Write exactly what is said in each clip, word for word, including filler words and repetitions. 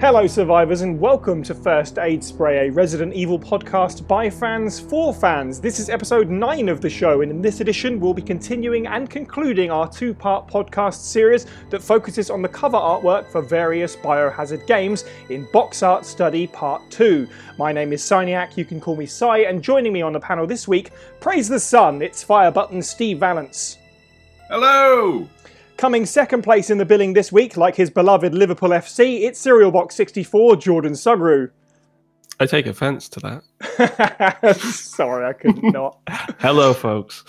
Hello survivors and welcome to First Aid Spray, a Resident Evil podcast by fans for fans. This is episode nine of the show, and in this edition we'll be continuing and concluding our two-part podcast series that focuses on the cover artwork for various Biohazard games in Box Art Study Part two. My name is Syniac, you can call me Sy, and joining me on the panel this week, praise the sun, it's Fire Button Steve Valance. Hello! Coming second place in the billing this week, like his beloved Liverpool F C, it's Cereal Box sixty-four, Jordan Sugru. I take offence to that. Sorry, I could not. Hello, folks.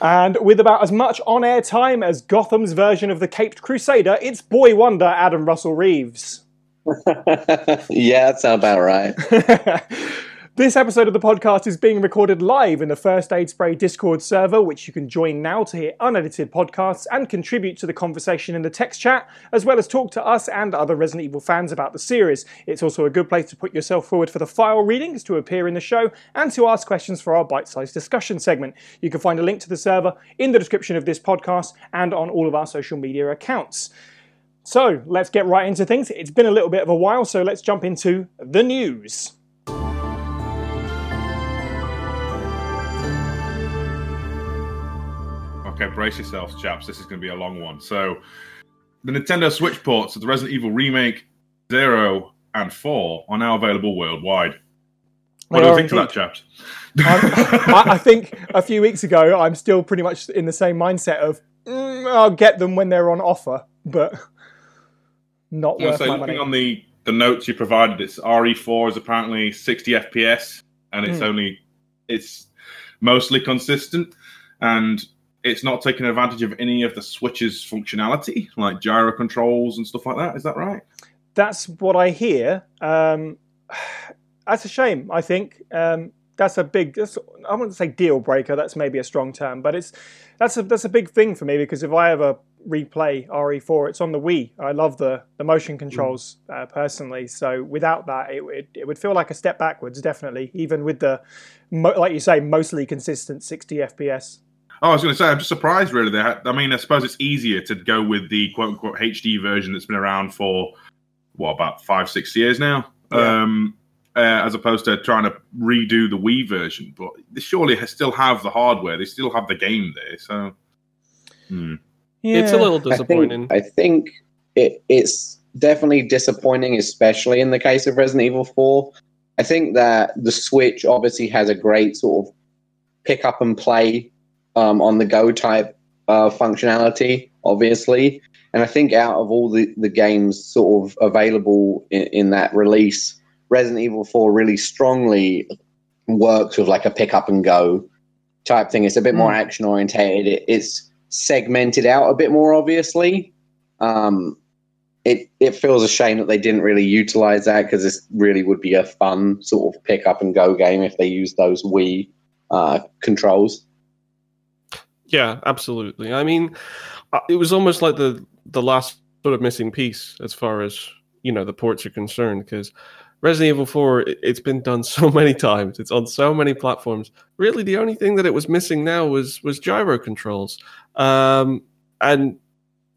And with about as much on-air time as Gotham's version of the Caped Crusader, it's Boy Wonder Adam Russell Reeves. Yeah, that's about right. This episode of the podcast is being recorded live in the First Aid Spray Discord server, which you can join now to hear unedited podcasts and contribute to the conversation in the text chat, as well as talk to us and other Resident Evil fans about the series. It's also a good place to put yourself forward for the file readings to appear in the show and to ask questions for our bite-sized discussion segment. You can find a link to the server in the description of this podcast and on all of our social media accounts. So let's get right into things. It's been a little bit of a while, so let's jump into the news. Okay, brace yourselves, chaps. This is going to be a long one. So, the Nintendo Switch ports of the Resident Evil Remake zero and four are now available worldwide. What they do you think indeed. Of that, chaps? I, I think a few weeks ago, I'm still pretty much in the same mindset of, mm, I'll get them when they're on offer, but not worth so my money. Looking on the, the notes you provided, it's R E four is apparently sixty F P S, and it's mm. only, it's mostly consistent, and it's not taking advantage of any of the Switch's functionality, like gyro controls and stuff like that. Is that right? That's what I hear. Um, that's a shame, I think. Um, that's a big, that's, I wouldn't say deal breaker, that's maybe a strong term, but it's that's a, that's a big thing for me, because if I ever replay R E four, it's on the Wii. I love the, the motion controls uh, personally, so without that, it, it, it would feel like a step backwards, definitely, even with the, mo- like you say, mostly consistent sixty F P S. Oh, I was going to say, I'm just surprised, really. That, I mean, I suppose it's easier to go with the quote-unquote H D version that's been around for, what, about five, six years now, yeah. um, uh, as opposed to trying to redo the Wii version. But they surely still have the hardware. They still have the game there, so... Hmm. Yeah. It's a little disappointing. I think, I think it, it's definitely disappointing, especially in the case of Resident Evil four. I think that the Switch obviously has a great sort of pick-up-and-play Um, on the go type uh, functionality, obviously. And I think out of all the, the games sort of available in, in that release, Resident Evil four really strongly works with like a pick up and go type thing. It's a bit mm. more action orientated. It, it's segmented out a bit more, obviously. Um, it, it feels a shame that they didn't really utilize that, because this really would be a fun sort of pick up and go game if they used those Wii uh, controls. Yeah, absolutely. I mean, it was almost like the, the last sort of missing piece as far as, you know, the ports are concerned, because Resident Evil four, it's been done so many times. It's on so many platforms. Really, the only thing that it was missing now was was gyro controls. Um, and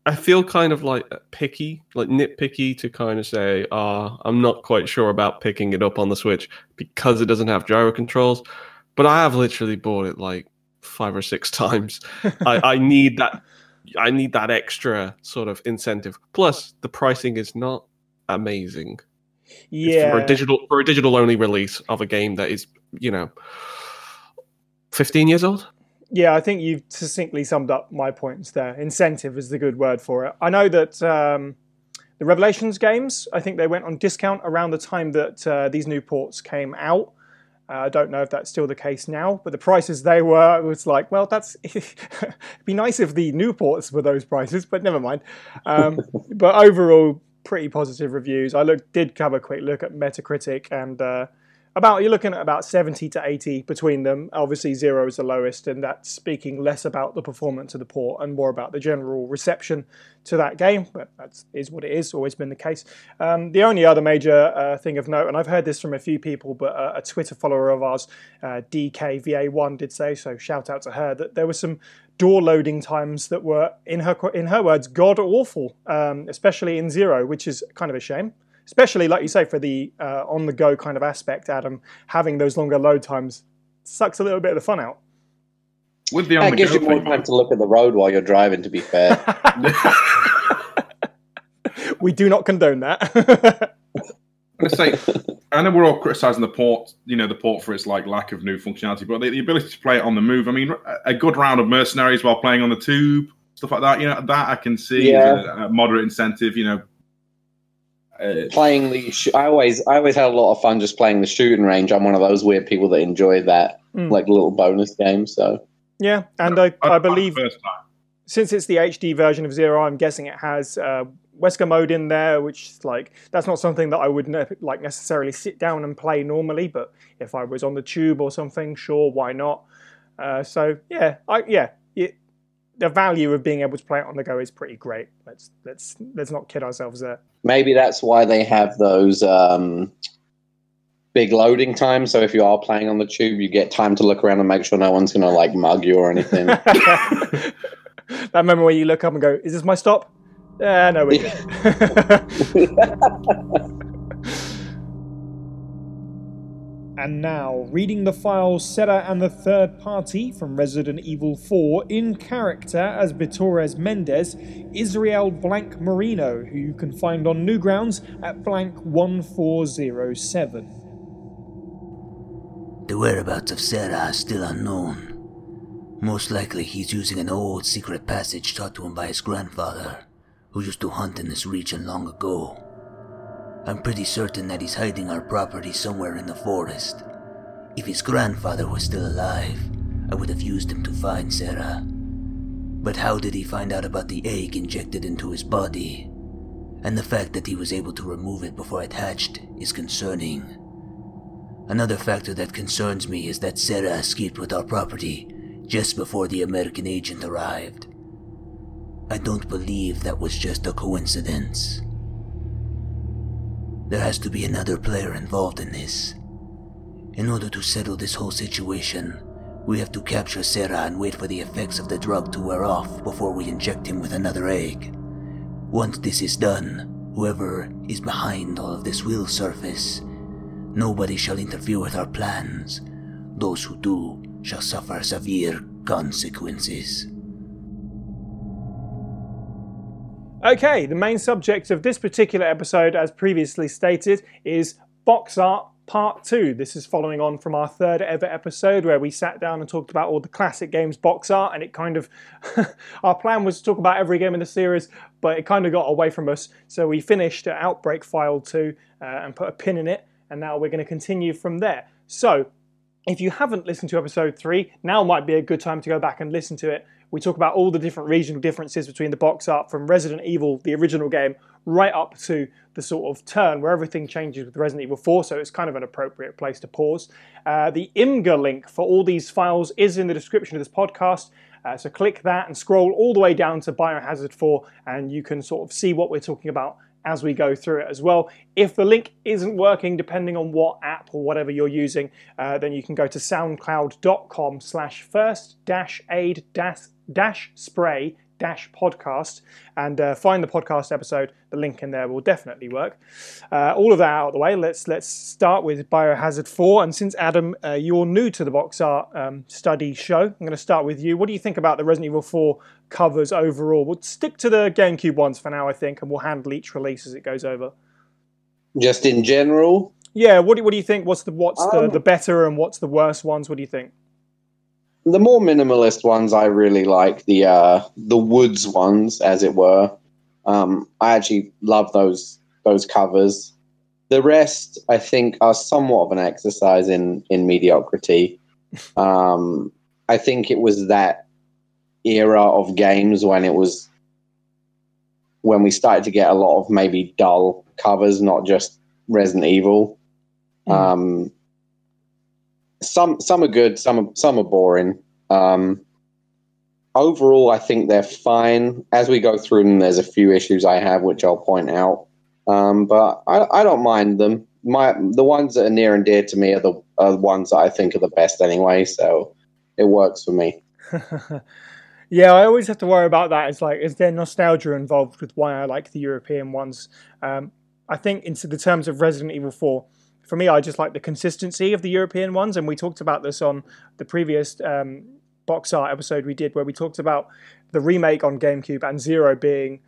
I feel kind of like picky, like nitpicky to kind of say, ah, oh, I'm not quite sure about picking it up on the Switch because it doesn't have gyro controls. But I have literally bought it like five or six times. I, I need that I need that extra sort of incentive. Plus the pricing is not amazing. Yeah. It's for a digital for a digital only release of a game that is, you know, fifteen years old. Yeah, I think you've succinctly summed up my points there. Incentive is the good word for it. I know that um the Revelations games, I think they went on discount around the time that uh, these new ports came out. Uh, I don't know if that's still the case now, but the prices they were, it was like, well, that's it'd be nice if the new ports were those prices, but never mind. Um, but overall, pretty positive reviews. I look, did have a quick look at Metacritic, and uh, about you're looking at about seventy to eighty between them. Obviously, zero is the lowest, and that's speaking less about the performance of the port and more about the general reception to that game. But that is what it is, always been the case. Um, the only other major uh, thing of note, and I've heard this from a few people, but uh, a Twitter follower of ours, uh, D K V A one, did say, so shout out to her, that there were some door loading times that were, in her in her words, god-awful, um, especially in Zero, which is kind of a shame, especially like you say for the uh, on-the-go kind of aspect, Adam, having those longer load times sucks a little bit of the fun out. With the that gives you more time to look at the road while you're driving, to be fair. We do not condone that. I say, I know we're all criticising the port, you know, the port for its like lack of new functionality, but the, the ability to play it on the move. I mean, a good round of Mercenaries while playing on the tube, stuff like that. You know, that I can see yeah. as a, a moderate incentive. You know, uh, playing the. Sh- I always, I always had a lot of fun just playing the shooting range. I'm one of those weird people that enjoy that mm. like little bonus game. So yeah, and I, I, I believe first time. Since it's the H D version of Zero, I'm guessing it has. Uh, Wesker mode in there, which is like that's not something that I would ne- like necessarily sit down and play normally, but if I was on the tube or something, sure, why not? Uh, so yeah, I, yeah, it, the value of being able to play it on the go is pretty great. Let's let's let's not kid ourselves there. Maybe that's why they have those um, big loading times. So if you are playing on the tube, you get time to look around and make sure no one's going to like mug you or anything. That moment where you look up and go, "Is this my stop?" Yeah, uh, no we didn't. And now, reading the files Serra and the Third Party from Resident Evil four in character as Vitores Mendez, Israel Blank Marino, who you can find on Newgrounds at blank one four zero seven. The whereabouts of Serra are still unknown. Most likely he's using an old secret passage taught to him by his grandfather, who used to hunt in this region long ago. I'm pretty certain that he's hiding our property somewhere in the forest. If his grandfather was still alive, I would have used him to find Serra. But how did he find out about the egg injected into his body? And the fact that he was able to remove it before it hatched is concerning. Another factor that concerns me is that Serra escaped with our property just before the American agent arrived. I don't believe that was just a coincidence. There has to be another player involved in this. In order to settle this whole situation, we have to capture Serra and wait for the effects of the drug to wear off before we inject him with another egg. Once this is done, whoever is behind all of this will surface. Nobody shall interfere with our plans. Those who do shall suffer severe consequences. Okay, the main subject of this particular episode, as previously stated, is box art part two. This is following on from our third ever episode where we sat down and talked about all the classic games box art, and it kind of, our plan was to talk about every game in the series, but it kind of got away from us. So we finished Outbreak File two uh, and put a pin in it, and now we're going to continue from there. So, if you haven't listened to episode three, now might be a good time to go back and listen to it. We talk about all the different regional differences between the box art from Resident Evil, the original game, right up to the sort of turn where everything changes with Resident Evil four, so it's kind of an appropriate place to pause. Uh, the I M G A link for all these files is in the description of this podcast, uh, so click that and scroll all the way down to Biohazard four, and you can sort of see what we're talking about as we go through it as well. If the link isn't working, depending on what app or whatever you're using, uh, then you can go to soundcloud.com slash first dash aid dash dash spray dash podcast and uh, find the podcast episode. The link in there will definitely work. Uh, all of that out of the way, let's let's start with Biohazard four. And since Adam, uh, you're new to the box art um, study show, I'm going to start with you. What do you think about the Resident Evil four covers overall? We'll stick to the GameCube ones for now, I think, and we'll handle each release as it goes over. Just in general? Yeah. What do what do you think? What's the what's um, the, the better and what's the worse ones? What do you think? The more minimalist ones, I really like the uh, the woods ones, as it were. Um, I actually love those those covers. The rest, I think, are somewhat of an exercise in in mediocrity. Um, I think it was that era of games when it was when we started to get a lot of maybe dull covers, not just Resident Evil. Mm. Um, Some some are good, some are, some are boring. Um, overall, I think they're fine. As we go through them, there's a few issues I have, which I'll point out. Um, but I, I don't mind them. My the ones that are near and dear to me are the, are the ones that I think are the best anyway, so it works for me. Yeah, I always have to worry about that. It's like, is there nostalgia involved with why I like the European ones? Um, I think in the terms of Resident Evil four, for me, I just like the consistency of the European ones, and we talked about this on the previous um, box art episode we did, where we talked about the remake on GameCube and Zero being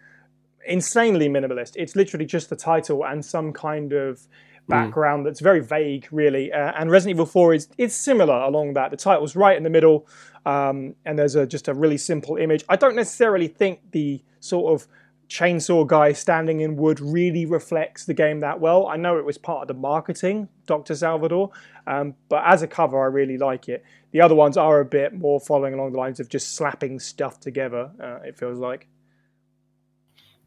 insanely minimalist. It's literally just the title and some kind of background mm. that's very vague, really. Uh, and Resident Evil four is it's similar along that. The title's right in the middle, um, and there's a, just a really simple image. I don't necessarily think the sort of chainsaw guy standing in wood really reflects the game that well. I know it was part of the marketing, Doctor Salvador, um, but as a cover, I really like it. The other ones are a bit more following along the lines of just slapping stuff together, uh, it feels like.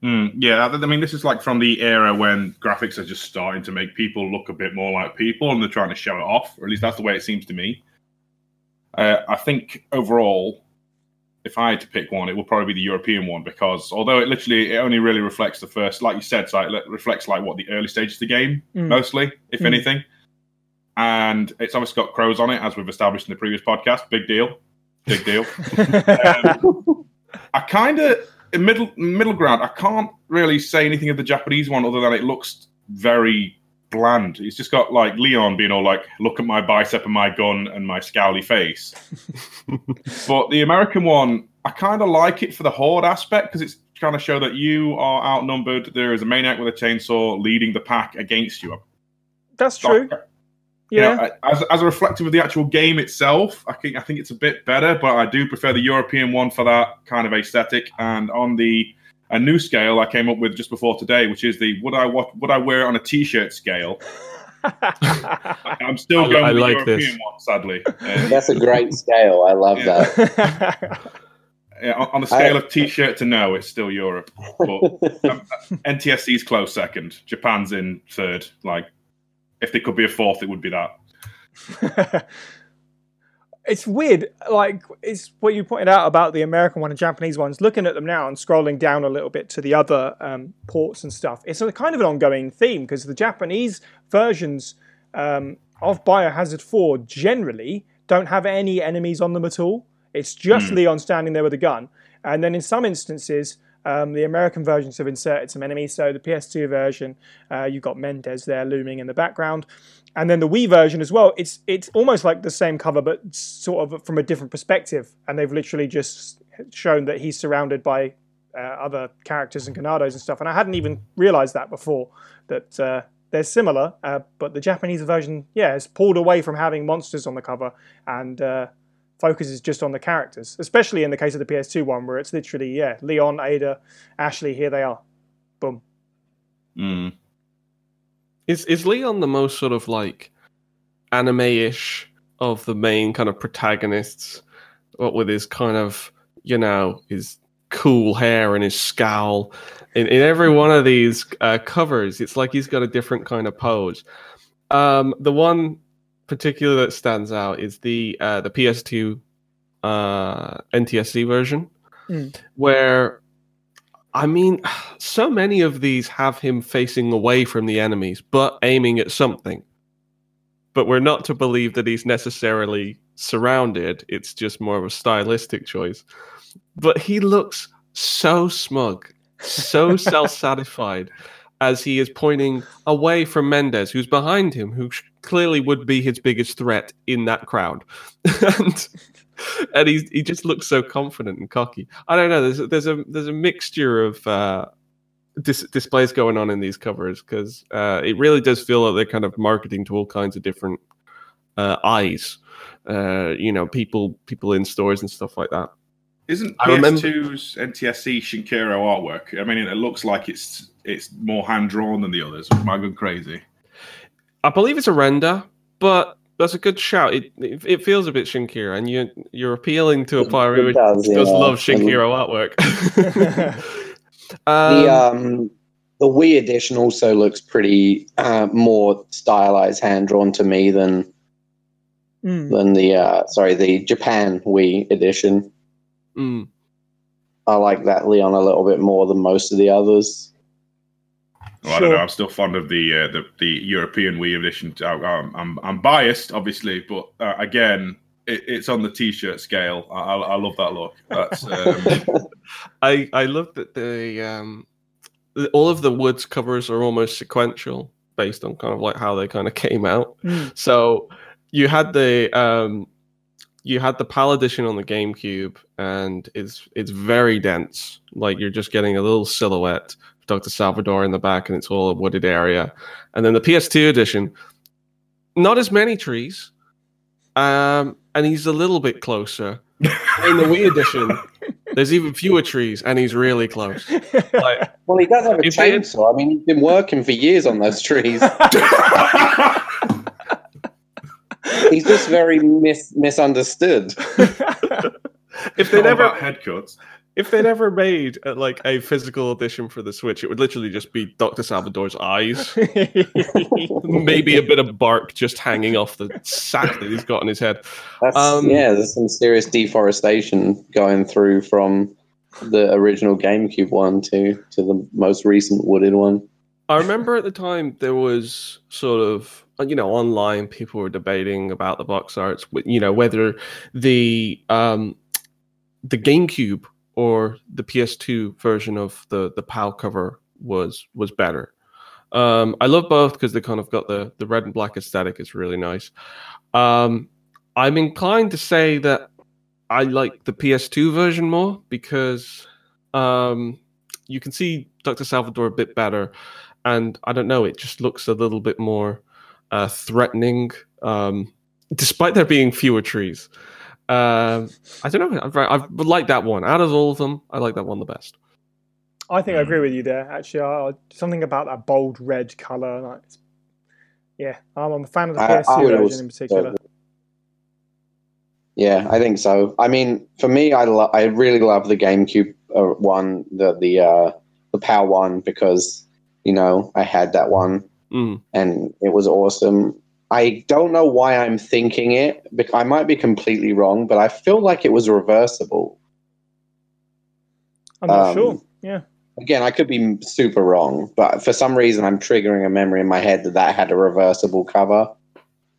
Mm, yeah, I mean, this is like from the era when graphics are just starting to make people look a bit more like people, and they're trying to show it off, or at least that's the way it seems to me. Uh, I think overall, if I had to pick one, it would probably be the European one, because although it literally, it only really reflects the first, like you said, so it reflects like what the early stages of the game, mm. mostly, if mm. anything. And it's obviously got crows on it, as we've established in the previous podcast. Big deal. Big deal. um, I kind of... In middle middle ground, I can't really say anything of the Japanese one other than it looks very bland. It's just got like Leon being all like, look at my bicep and my gun and my scowly face. But the American one, I kind of like it for the horde aspect, because it's kind of show that you are outnumbered. There is a maniac with a chainsaw leading the pack against you. That's true. Like, yeah. You know, as as a reflective of the actual game itself, I think I think it's a bit better, but I do prefer the European one for that kind of aesthetic. And on the a new scale I came up with just before today, which is the would I what would I wear it on a t-shirt scale. I'm still I, going I with like the European this. one, sadly. Um, That's a great scale. I love yeah. that. Yeah, on, on a scale I, of t-shirt to no, it's still Europe. But um, N T S C's close second. Japan's in third. Like. If there could be a fourth, it would be that. It's weird. Like, it's what you pointed out about the American one and Japanese ones. Looking at them now and scrolling down a little bit to the other um, ports and stuff, it's a kind of an ongoing theme, because the Japanese versions um, of Biohazard four generally don't have any enemies on them at all. It's just mm. Leon standing there with a gun. And then in some instances... Um, the American versions have inserted some enemies, so the P S two version, uh, you've got Mendez there looming in the background. And then the Wii version as well, it's it's almost like the same cover, but sort of from a different perspective. And they've literally just shown that he's surrounded by uh, other characters and Canados and stuff. And I hadn't even realised that before, that uh, they're similar, uh, but the Japanese version, yeah, has pulled away from having monsters on the cover and... Uh, focuses just on the characters, especially in the case of the P S two one, where it's literally, yeah, Leon, Ada, Ashley, here they are. Boom. Mm. Is is Leon the most sort of like anime-ish of the main kind of protagonists, what with his kind of, you know, his cool hair and his scowl? In, in every one of these uh, covers, it's like he's got a different kind of pose. Um, the one... particular that stands out is the uh, the P S two uh, N T S C version, mm. where, I mean, so many of these have him facing away from the enemies, but aiming at something. But we're not to believe that he's necessarily surrounded. It's just more of a stylistic choice. But he looks so smug, so self-satisfied, as he is pointing away from Mendez, who's behind him, who sh- clearly would be his biggest threat in that crowd. and and he, he just looks so confident and cocky. I don't know, there's, there's, a, there's a mixture of uh, dis- displays going on in these covers, because uh, it really does feel like they're kind of marketing to all kinds of different uh, eyes. Uh, you know, people people in stores and stuff like that. Isn't P S two's N T S C Shinkiro artwork? I mean, it looks like it's it's more hand-drawn than the others. Am I going crazy? I believe it's a render, but that's a good shout. It it, it feels a bit Shinkiro, and you, you're appealing to a player who does, yeah. does love Shinkiro artwork. um, the, um, the Wii edition also looks pretty uh, more stylized, hand-drawn to me than, mm. than the, uh, sorry, the Japan Wii edition. Mm. I like that Leon a little bit more than most of the others. Well, sure. I don't know. I'm still fond of the uh, the, the European Wii edition. I, I'm, I'm I'm biased, obviously, but uh, again, it, it's on the t-shirt scale. I, I, I love that look. That's, um... I I love that the um, all of the woods covers are almost sequential based on kind of like how they kind of came out. Mm. So you had the um, you had the PAL edition on the GameCube, and it's it's very dense. Like you're just getting a little silhouette of Doctor Salvador in the back, and it's all a wooded area. And then the P S two edition, not as many trees, um, and he's a little bit closer. In the Wii edition, there's even fewer trees, and he's really close. Like, well, he does have a chainsaw. I mean, he's been working for years on those trees. He's just very mis- misunderstood. If they never headcuts, if they never made uh, like a physical edition for the Switch, it would literally just be Doctor Salvador's eyes, maybe a bit of bark just hanging off the sack that he's got on his head. That's, um, yeah, there's some serious deforestation going through from the original GameCube one to to the most recent wooded one. I remember at the time there was sort of, you know, online people were debating about the box arts, you know, whether the um, the GameCube or the P S two version of the the PAL cover was was better. Um, I love both because they kind of got the the red and black aesthetic. It's really nice. Um, I'm inclined to say that I like the P S two version more because um, you can see Doctor Salvador a bit better, and I don't know, it just looks a little bit more Uh, threatening, um, despite there being fewer trees. Uh, I don't know. I, I like that one. Out of all of them, I like that one the best. I think I agree with you there, actually. I, something about that bold red colour. Like, yeah, I'm, I'm a fan of the P S two I, I version also, in particular. Yeah, I think so. I mean, for me, I lo- I really love the GameCube uh, one, the the uh, the PAL one, because, you know, I had that one. Mm. And it was awesome. I don't know why I'm thinking it. I might be completely wrong, but I feel like it was reversible. I'm not um, sure. Yeah. Again, I could be super wrong, but for some reason I'm triggering a memory in my head that that had a reversible cover.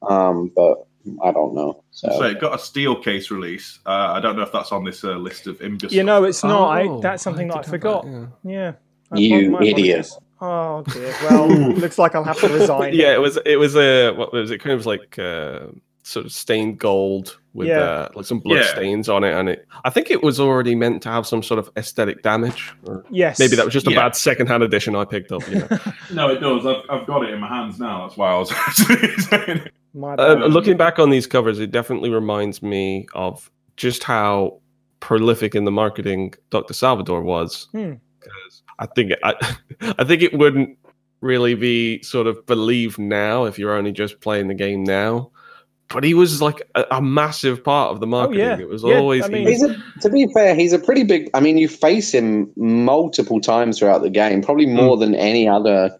Um, but I don't know. So, so it got a steel case release. Uh, I don't know if that's on this uh, list of imbeciles. You know, it's not. Oh, I, that's something I that I forgot. That, yeah. yeah. You my, my idiot. Apologies. Oh dear. Well, looks like I'll have to resign. Yeah, it was. It was a. Uh, what was it? Kind of like uh, sort of stained gold with yeah. uh, like some blood yeah. stains on it, and it. I think it was already meant to have some sort of aesthetic damage. Or yes. Maybe that was just a yeah. bad second-hand edition I picked up. You know? No, it does. I've, I've got it in my hands now. That's why I was actually saying it. My uh, looking back on these covers, it definitely reminds me of just how prolific in the marketing Doctor Salvador was. Hmm. I think I, I think it wouldn't really be sort of believed now if you're only just playing the game now. But he was like a, a massive part of the marketing. Oh, yeah. It was yeah, always. I mean, he's a, to be fair, he's a pretty big. I mean, you face him multiple times throughout the game, probably more mm. than any other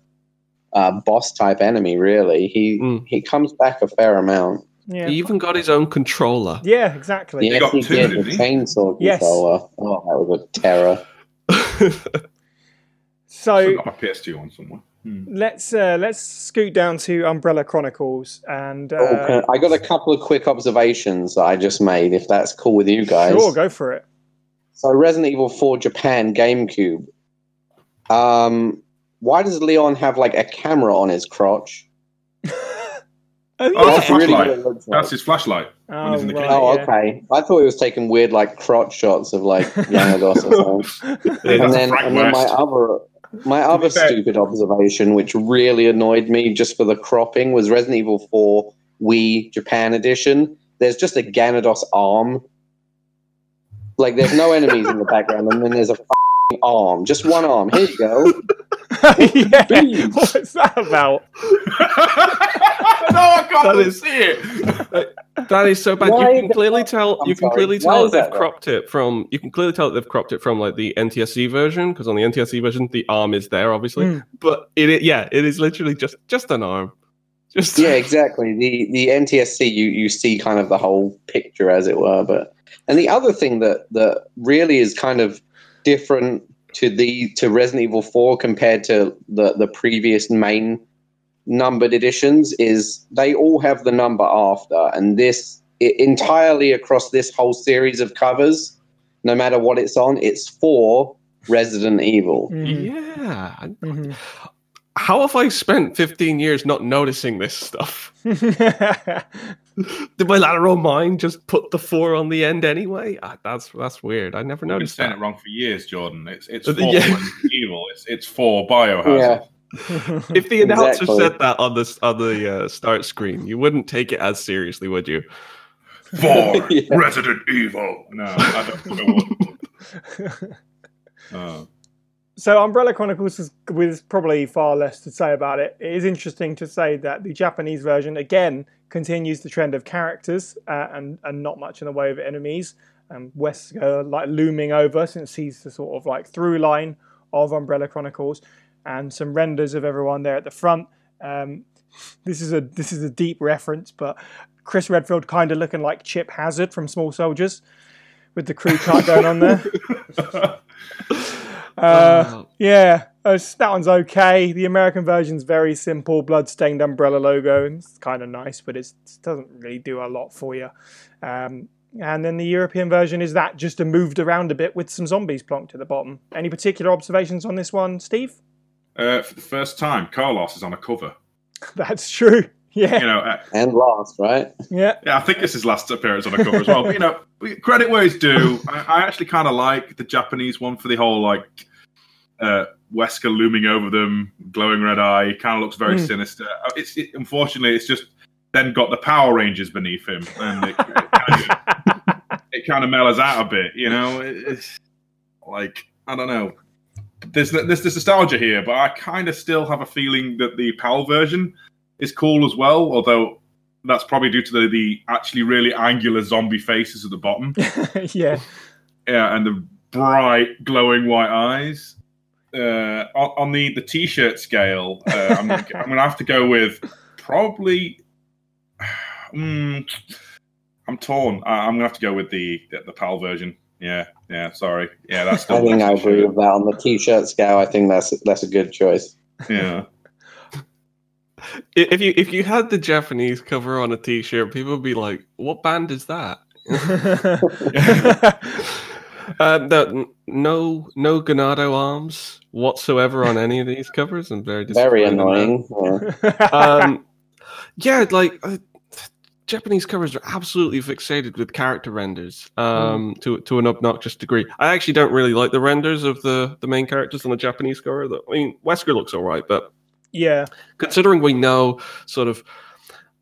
uh, boss type enemy. Really, he mm. he comes back a fair amount. Yeah. He even got his own controller. Yeah, exactly. Yes, he got he two, did, didn't he? A chainsaw yes. controller. Oh, that was a terror. So got my P S two on somewhere. Hmm. Let's uh, let's scoot down to Umbrella Chronicles, and uh, okay. I got a couple of quick observations that I just made. If that's cool with you guys, sure, go for it. So Resident Evil four Japan GameCube. Um, why does Leon have like a camera on his crotch? Oh, yeah. That's, that's, really like. That's his flashlight. Oh, when he's in the right, oh okay. Yeah. I thought he was taking weird, like, crotch shots of, like, young adults or something. Yeah, and then, and then my other, my other stupid observation, which really annoyed me just for the cropping, was Resident Evil four Wii Japan Edition. There's just a Ganados arm. Like, there's no enemies in the background, and then there's a f***ing arm. Just one arm. Here you go. Yeah. What's that about? No, I can't that is, see it. That is so bad. Why you can clearly tell. I'm you can sorry. clearly tell that they've that cropped that? it from. You can clearly tell that they've cropped it from like the N T S C version, because on the N T S C version the arm is there, obviously. Mm. But it, yeah, it is literally just, just an arm. Just yeah, exactly. The the N T S C you you see kind of the whole picture as it were. But and the other thing that that really is kind of different to the to Resident Evil four compared to the the previous main numbered editions is they all have the number after, and this it, entirely across this whole series of covers, no matter what it's on, it's four Resident Evil. Mm-hmm. Yeah. Mm-hmm. How have I spent fifteen years not noticing this stuff? Did my lateral mind just put the four on the end anyway? Uh, that's that's weird. I never We've noticed been saying that. It wrong for years, Jordan. It's it's for yeah. Resident Evil. It's it's for Biohazard. Yeah. If the announcer exactly. said that on the on the uh, start screen, you wouldn't take it as seriously, would you? For yeah. Resident Evil. No, I don't know what. uh. So Umbrella Chronicles is with probably far less to say about it. It is interesting to say that the Japanese version, again, continues the trend of characters uh, and, and not much in the way of enemies. Um, Wesker like looming over, since he's the sort of like through line of Umbrella Chronicles, and some renders of everyone there at the front. Um, this is a this is a deep reference, but Chris Redfield kind of looking like Chip Hazard from Small Soldiers with the crew chart going on there. Uh, yeah, uh, that one's okay. The American version's very simple, blood-stained umbrella logo. And it's kind of nice, but it's, it doesn't really do a lot for you. Um, and then the European version is that just moved around a bit with some zombies plonked at the bottom. Any particular observations on this one, Steve? Uh, for the first time, Carlos is on a cover. That's true. Yeah, you know, uh, and last, right? Yeah, yeah. I think this is last appearance on a cover as well. But you know, credit where it's due. I, I actually kind of like the Japanese one for the whole like uh, Wesker looming over them, glowing red eye. Kind of looks very mm. sinister. It's it, unfortunately, it's just then got the Power Rangers beneath him, and it, it kind of mellows out a bit. You know, it, it's like I don't know. There's there's this nostalgia here, but I kind of still have a feeling that the PAL version. It's cool as well, although that's probably due to the, the actually really angular zombie faces at the bottom. yeah. Yeah, and the bright, glowing white eyes. Uh, on, on the, the T-shirt scale, uh, I'm, I'm going to have to go with probably... Mm, I'm torn. I, I'm going to have to go with the, the, the PAL version. Yeah, yeah, sorry. Yeah, that's. Still I think I agree with that. On the T-shirt scale, I think that's that's a good choice. Yeah. If you if you had the Japanese cover on a T-shirt, people would be like, "What band is that?" uh, no, no, no Ganado arms whatsoever on any of these covers, and very very annoying. Yeah. Um, yeah, like uh, Japanese covers are absolutely fixated with character renders um, mm. to to an obnoxious degree. I actually don't really like the renders of the, the main characters on the Japanese cover. I mean, Wesker looks all right, but. Yeah, considering we know sort of,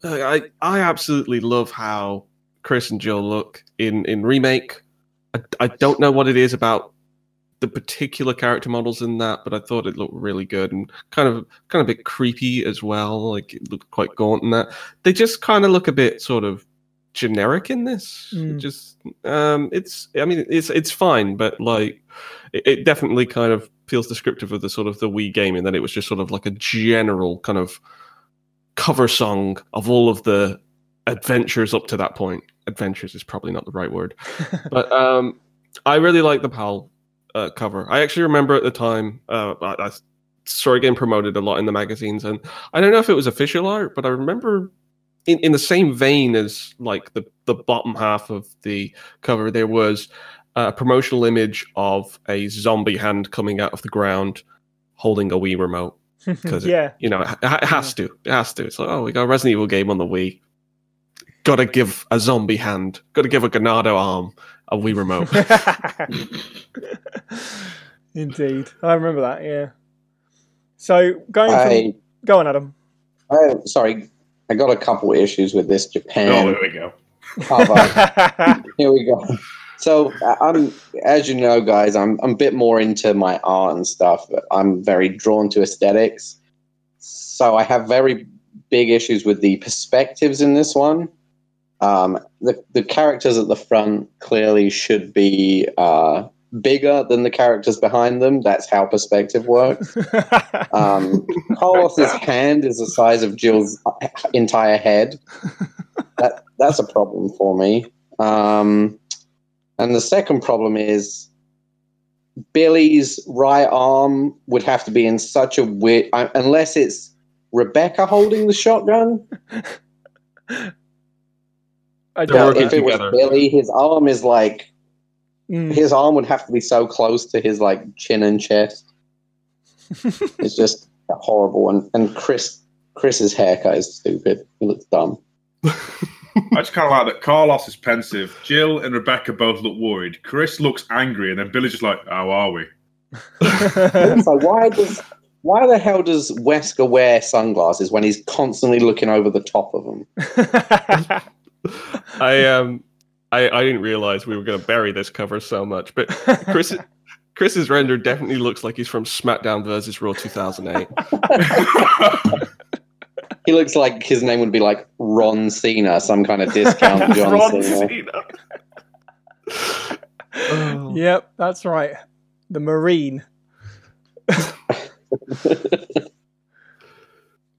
uh, I I absolutely love how Chris and Jill look in, in remake. I, I don't know what it is about the particular character models in that, but I thought it looked really good and kind of kind of a bit creepy as well. Like it looked quite gaunt in that. They just kind of look a bit sort of generic in this. Mm. It just um, it's I mean it's it's fine, but like it, it definitely kind of. Feels descriptive of the sort of the Wii game in that it was just sort of like a general kind of cover song of all of the adventures up to that point. Adventures is probably not the right word. But um, I really like the PAL uh, cover. I actually remember at the time, uh, I, I saw it getting promoted a lot in the magazines. And I don't know if it was official art, but I remember in, in the same vein as like the, the bottom half of the cover, there was... a promotional image of a zombie hand coming out of the ground holding a Wii remote. Because, yeah. you know, it, it has to. It has to. It's like, oh, we got a Resident Evil game on the Wii. Got to give a zombie hand. Got to give a Ganado arm a Wii remote. Indeed. I remember that, yeah. So, going I, from... Go on, Adam. I, sorry. I got a couple issues with this Japan. Oh, there we go. Cover. Here we go. So I'm, as you know, guys, I'm I'm a bit more into my art and stuff. But I'm very drawn to aesthetics, so I have very big issues with the perspectives in this one. Um, the the characters at the front clearly should be uh, bigger than the characters behind them. That's how perspective works. um, Carlos's hand is the size of Jill's entire head. That that's a problem for me. Um, And the second problem is Billy's right arm would have to be in such a weird... Unless it's Rebecca holding the shotgun. I don't. If it was Billy, his arm is like Mm. His arm would have to be so close to his like chin and chest. It's just a horrible one. And Chris Chris's haircut is stupid. He looks dumb. I just kind of like that Carlos is pensive. Jill and Rebecca both look worried. Chris looks angry, and then Billy's just like, how are we? Also, why does why the hell does Wesker wear sunglasses when he's constantly looking over the top of them? I um I, I didn't realize we were going to bury this cover so much, but Chris Chris's render definitely looks like he's from SmackDown versus Raw two thousand eight. He looks like his name would be like Ron Cena, some kind of discount John Ron Cena. Cena. Oh. Yep, that's right. The Marine.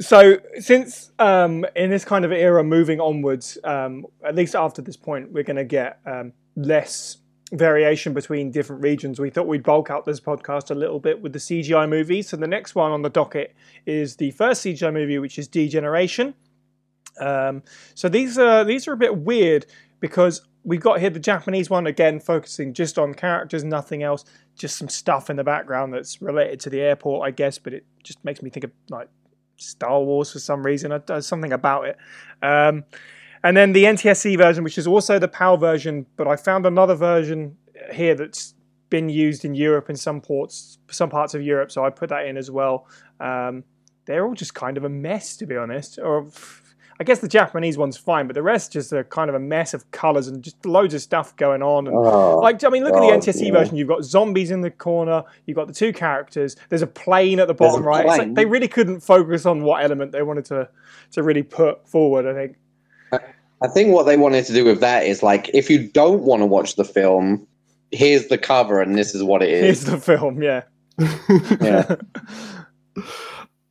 So since um, in this kind of era moving onwards, um, at least after this point, we're going to get um, less variation between different regions. We thought we'd bulk out this podcast a little bit with the C G I movies. So the next one on the docket is the first C G I movie, which is Degeneration. Um, so these are, these are a bit weird because we've got here the Japanese one, again, focusing just on characters, nothing else, just some stuff in the background that's related to the airport, I guess, but it just makes me think of like Star Wars for some reason. I, there's something about it. Um, and then the N T S C version, which is also the PAL version, but I found another version here that's been used in Europe in some ports, some parts of Europe, so I put that in as well. Um, they're all just kind of a mess, to be honest. Or I guess the Japanese one's fine, but the rest just a kind of a mess of colours and just loads of stuff going on. And oh, like, I mean, look oh, at the N T S C yeah. version. You've got zombies in the corner. You've got the two characters. There's a plane at the bottom right. It's like they really couldn't focus on what element they wanted to to really put forward, I think. I think what they wanted to do with that is, like, if you don't want to watch the film, here's the cover and this is what it is. Here's the film, yeah. Yeah.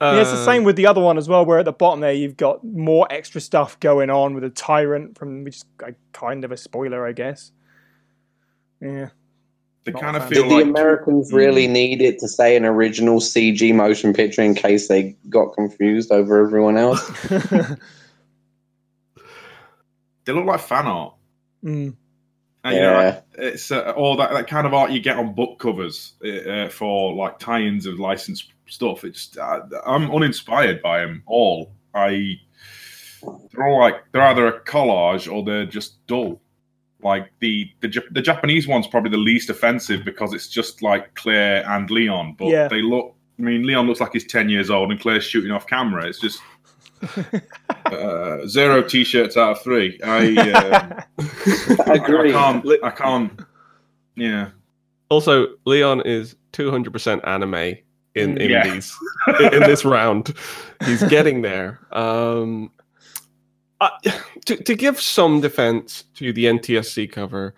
Uh, yeah, it's the same with the other one as well, where at the bottom there you've got more extra stuff going on with a Tyrant, from which is kind of a spoiler, I guess. Yeah. They kind of feel Did like... the Americans really mm. need it to say an original C G motion picture in case they got confused over everyone else? They look like fan art. Mm. And, yeah. You know, like, it's uh, all that, that kind of art you get on book covers uh, for like tie-ins of licensed stuff. It's uh, I'm uninspired by them all. I they're all like they're either a collage or they're just dull. Like the the the Japanese one's probably the least offensive because it's just like Claire and Leon, but yeah. they look. I mean, Leon looks like he's ten years old and Claire's shooting off camera. It's just. Uh, zero t-shirts out of three. I, um, I agree. I, I can't. I can't. Yeah. Also, Leon is two hundred percent anime in in yeah. these in this round. He's getting there. Um, I, to to give some defense to the N T S C cover,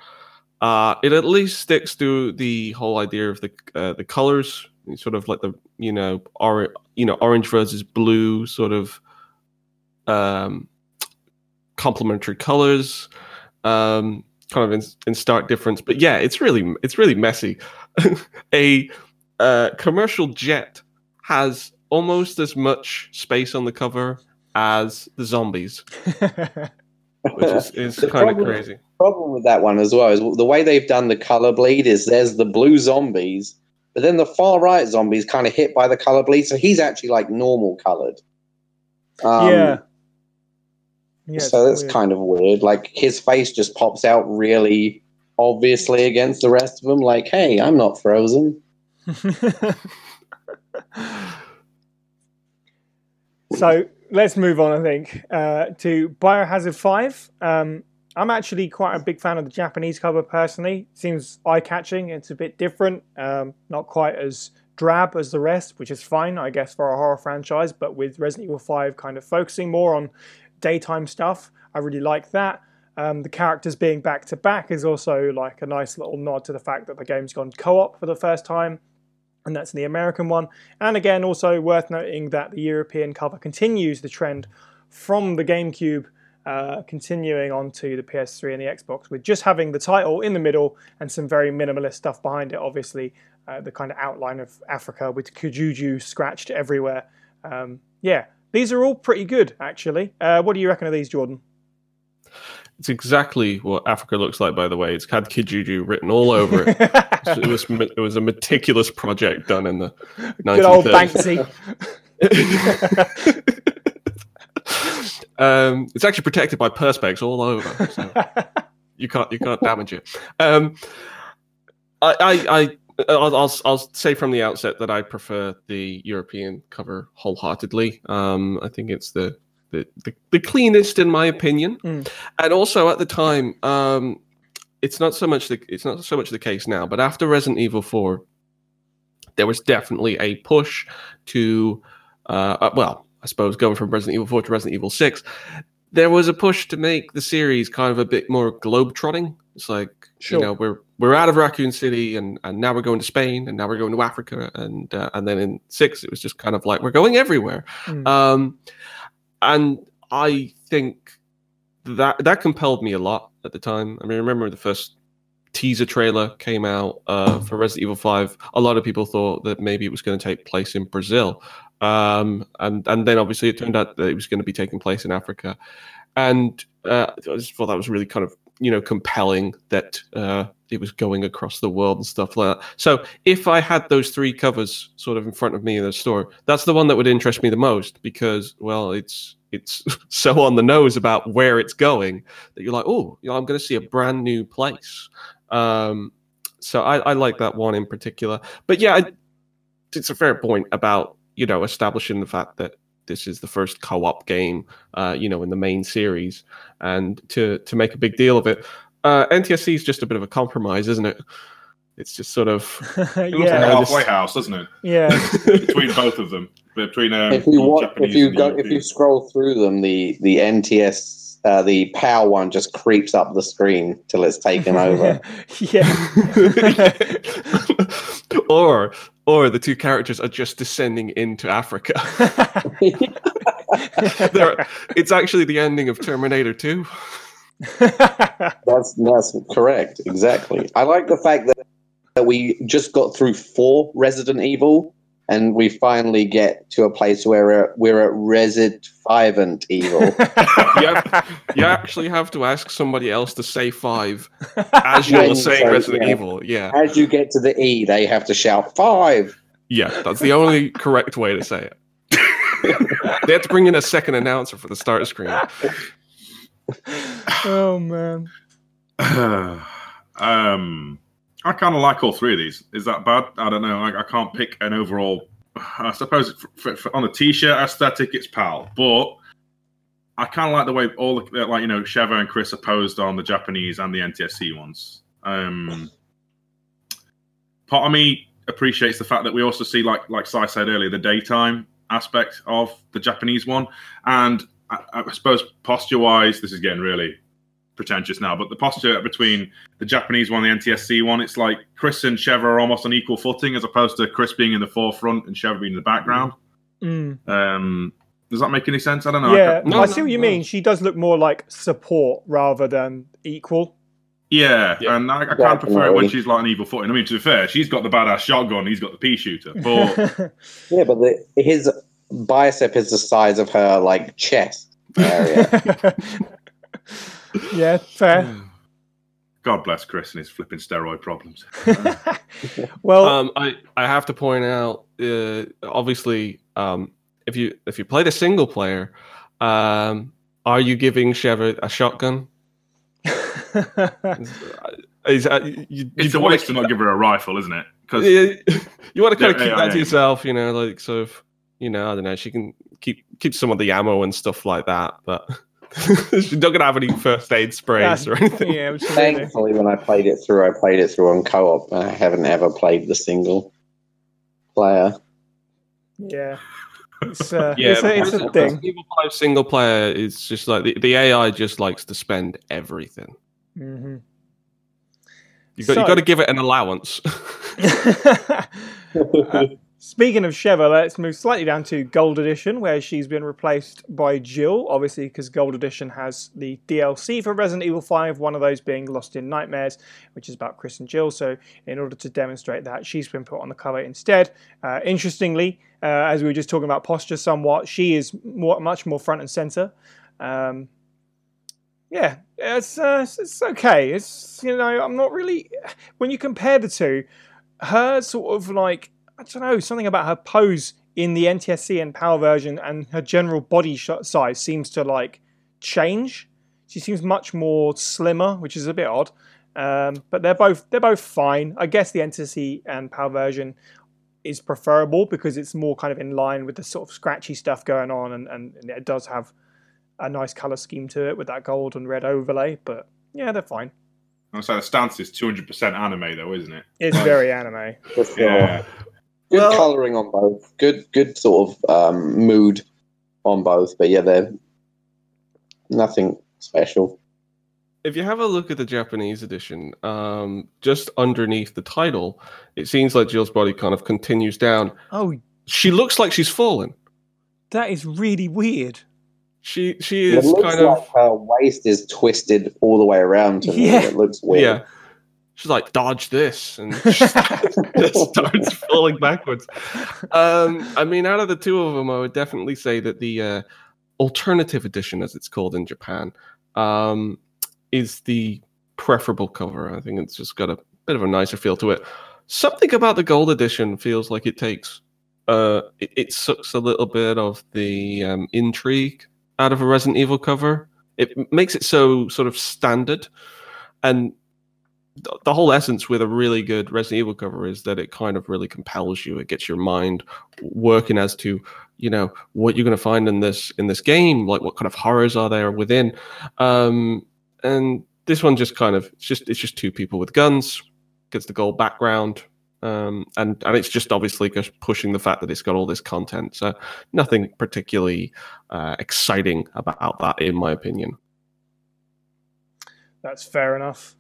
uh, it at least sticks to the whole idea of the uh, the colors, sort of like the you know or, you know orange versus blue sort of. Um, complementary colors, um, kind of in, in stark difference. But yeah, it's really it's really messy. A uh, commercial jet has almost as much space on the cover as the zombies, which is, is kind of crazy. The problem with that one as well is the way they've done the color bleed is there's the blue zombies, but then the far right zombies kind of hit by the color bleed, so he's actually like normal colored. Um, yeah. Yeah, so that's weird. Kind of weird. Like, his face just pops out really obviously against the rest of them. Like, hey, I'm not frozen. So let's move on, I think, uh, to Biohazard five. Um, I'm actually quite a big fan of the Japanese cover, personally. Seems eye-catching. It's a bit different. Um, not quite as drab as the rest, which is fine, I guess, for a horror franchise. But with Resident Evil five kind of focusing more on daytime stuff, I really like that. Um, the characters being back to back is also like a nice little nod to the fact that the game's gone co-op for the first time, and that's the American one. And again, also worth noting that the European cover continues the trend from the GameCube, uh, continuing on to the P S three and the Xbox, with just having the title in the middle and some very minimalist stuff behind it. Obviously, uh, the kind of outline of Africa with Kijuju scratched everywhere. Um, yeah. These are all pretty good, actually. Uh, what do you reckon of these, Jordan? It's exactly what Africa looks like, by the way. It's had Kijuju written all over it. It was it was a meticulous project done in the nineteen thirties. Good old Banksy. um, it's actually protected by perspex all over, so you can't you can't damage it. Um, I. I, I I'll, I'll I'll say from the outset that I prefer the European cover wholeheartedly. Um, I think it's the the, the, the cleanest, in my opinion. Mm. And also at the time, um, it's not so much the it's not so much the case now. But after Resident Evil four, there was definitely a push to, uh, uh, well, I suppose going from Resident Evil four to Resident Evil six, there was a push to make the series kind of a bit more globe-trotting. It's like, sure, you know, we're we're out of Raccoon City, and, and now we're going to Spain, and now we're going to Africa, and uh, and then in six it was just kind of like we're going everywhere. Mm. Um, and I think that that compelled me a lot at the time. I mean, I remember the first teaser trailer came out uh, for Resident Evil five. A lot of people thought that maybe it was going to take place in Brazil, um, and and then obviously it turned out that it was going to be taking place in Africa, and uh, I just thought that was really kind of, you know, compelling that uh, it was going across the world and stuff like that. So if I had those three covers sort of in front of me in the store, that's the one that would interest me the most because, well, it's it's so on the nose about where it's going that you're like, oh, you know, I'm going to see a brand new place. Um, so I, I like that one in particular. But yeah, I, it's a fair point about, you know, establishing the fact that this is the first co-op game, uh, you know, in the main series, and to to make a big deal of it. Uh, N T S C is just a bit of a compromise, isn't it? It's just sort of it looks yeah. like a halfway house, doesn't it? Yeah, between both of them, between um, if you watch, Japanese if you go, if you scroll through them, the the N T S uh, the POW one just creeps up the screen till it's taken over. Yeah. or. Or the two characters are just descending into Africa. are, it's actually the ending of Terminator two. that's, that's correct, exactly. I like the fact that, that we just got through four Resident Evil, and we finally get to a place where we're, we're at Resident Fivent Evil. you, have, you actually have to ask somebody else to say five as you're when, saying so, Resident yeah. Evil. Yeah. As you get to the E, they have to shout five. Yeah, that's the only correct way to say it. They have to bring in a second announcer for the start screen. Oh, man. Uh, um... I kind of like all three of these. Is that bad? I don't know. I, I can't pick an overall. I suppose for, for, for on a T-shirt aesthetic, it's PAL. But I kind of like the way all the, like, you know, Sheva and Chris are posed on the Japanese and the N T S C ones. Um, part of me appreciates the fact that we also see, like like Si said earlier, the daytime aspect of the Japanese one. And I, I suppose posture-wise, this is getting really pretentious now, but the posture between the Japanese one and the N T S C one, it's like Chris and Sheva are almost on equal footing, as opposed to Chris being in the forefront and Sheva being in the background. Mm. Um, does that make any sense? I don't know. Yeah, I, no, I see what you no. mean. She does look more like support rather than equal. Yeah, yeah. and I, I kind of prefer it when she's like an evil footing. I mean, to be fair, she's got the badass shotgun, he's got the pea shooter. But yeah, but the, his bicep is the size of her like chest area. Yeah, fair. God bless Chris and his flipping steroid problems. Well, um, I, I have to point out, uh, obviously, um, if you if you played a single player, um, are you giving Sheva a shotgun? Is, uh, you, you it's a waste to not that. give her a rifle, isn't it? Because yeah, you want to kind yeah, of keep yeah, that yeah. to yourself, you know, like sort of, you know, I don't know. She can keep keep some of the ammo and stuff like that, but. She's not going to have any first aid sprays yeah. or anything. Yeah, thankfully, when I played it through, I played it through on co-op. I haven't ever played the single player. Yeah. It's, uh, yeah, it's, a, it's a thing. People play single player. It's just like the, the A I just likes to spend everything. Mm-hmm. You've got, so, you've got to give it an allowance. uh, Speaking of Sheva, let's move slightly down to Gold Edition, where she's been replaced by Jill, obviously because Gold Edition has the D L C for Resident Evil five, one of those being Lost in Nightmares, which is about Chris and Jill. So in order to demonstrate that, she's been put on the cover instead. Uh, interestingly, uh, as we were just talking about posture somewhat, she is more, much more front and center. Um, yeah, it's uh, it's okay. It's, you know, I'm not really, when you compare the two, her sort of like, I don't know, something about her pose in the N T S C and Power version and her general body size seems to like change. She seems much more slimmer, which is a bit odd. Um, but they're both they're both fine. I guess the N T S C and Power version is preferable because it's more kind of in line with the sort of scratchy stuff going on, and, and it does have a nice colour scheme to it with that gold and red overlay, but yeah, they're fine. I'm saying the stance is two hundred percent anime though, isn't it? It's very anime. For sure. Yeah. Good well, colouring on both. Good good sort of um, mood on both, but yeah, they're nothing special. If you have a look at the Japanese edition, um, just underneath the title, it seems like Jill's body kind of continues down. Oh, she looks like she's fallen. That is really weird. She she is it looks kind like of her waist is twisted all the way around to yeah. me. It looks weird. Yeah. She's like, dodge this, and just starts falling backwards. Um, I mean, out of the two of them, I would definitely say that the uh, alternative edition, as it's called in Japan, um, is the preferable cover. I think it's just got a bit of a nicer feel to it. Something about the gold edition feels like it takes, uh, it, it sucks a little bit of the um, intrigue out of a Resident Evil cover. It makes it so sort of standard, and the whole essence with a really good Resident Evil cover is that it kind of really compels you. It gets your mind working as to, you know, what you're going to find in this in this game. Like, what kind of horrors are there within? Um, and this one just kind of it's just it's just two people with guns. Gets the gold background, um, and and it's just obviously just pushing the fact that it's got all this content. So nothing particularly uh, exciting about that, in my opinion. That's fair enough.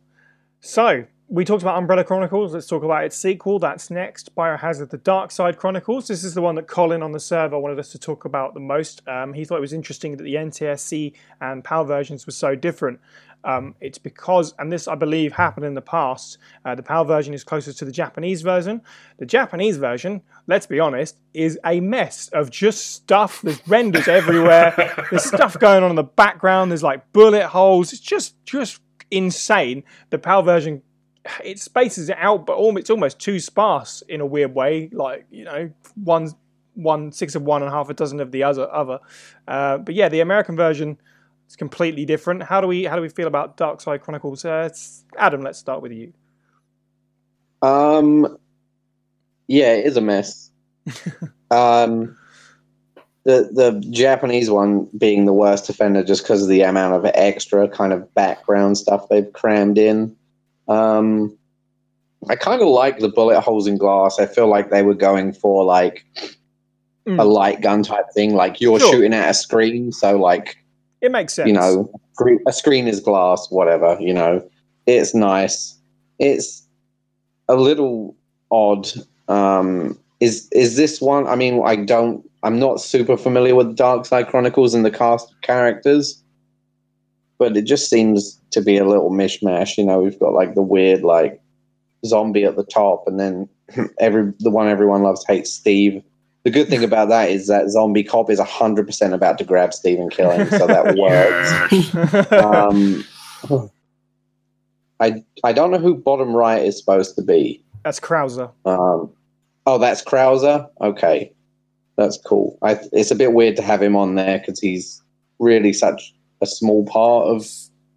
So, we talked about Umbrella Chronicles, let's talk about its sequel, that's next, Biohazard the Dark Side Chronicles. This is the one that Colin on the server wanted us to talk about the most. Um, he thought it was interesting that the N T S C and P A L versions were so different. Um, it's because, and this I believe happened in the past, uh, the P A L version is closest to the Japanese version. The Japanese version, let's be honest, is a mess of just stuff. There's renders everywhere, there's stuff going on in the background, there's like bullet holes, it's just just... insane. The P A L version, it spaces it out, but it's almost too sparse in a weird way. Like, you know, one, one six of one and half a dozen of the other. Other, uh, but yeah, the American version is completely different. How do we how do we feel about Dark Side Chronicles? Uh, Adam, let's start with you. Um, yeah, it is a mess. um, the the Japanese one being the worst offender just because of the amount of extra kind of background stuff they've crammed in. Um, I kind of like the bullet holes in glass. I feel like they were going for like mm. a light gun type thing. Like you're sure. shooting at a screen. So like, it makes sense. You know, a screen is glass, whatever, you know, it's nice. It's a little odd. Um, is, is this one, I mean, I don't, I'm not super familiar with Dark Side Chronicles and the cast of characters, but it just seems to be a little mishmash. You know, we've got like the weird like zombie at the top, and then every the one everyone loves hates Steve. The good thing about that is that zombie cop is one hundred percent about to grab Steve and kill him, so that works. um, I I don't know who bottom right is supposed to be. That's Krauser. Um, oh, that's Krauser? Okay. That's cool. I, it's a bit weird to have him on there because he's really such a small part of,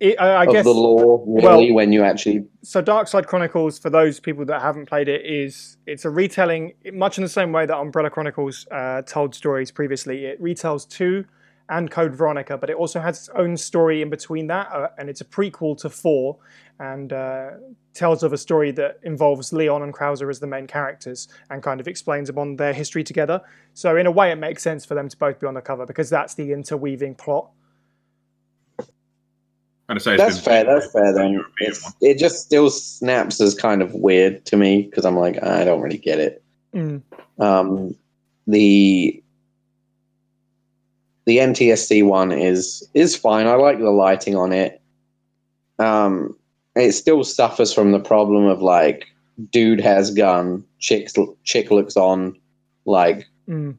it, I, I of guess, the lore, really, well, when you actually... So Dark Side Chronicles, for those people that haven't played it, is it's a retelling, much in the same way that Umbrella Chronicles uh, told stories previously. It retells two and Code Veronica, but it also has its own story in between that, uh, and it's a prequel to four, and uh, tells of a story that involves Leon and Krauser as the main characters and kind of explains upon their history together. So in a way, it makes sense for them to both be on the cover because that's the interweaving plot. Say that's fair, that's fair, then. It just still snaps as kind of weird to me because I'm like, I don't really get it. Mm. Um, the... The N T S C one is is fine. I like the lighting on it. Um, it still suffers from the problem of like, dude has gun, chick chick looks on, like mm.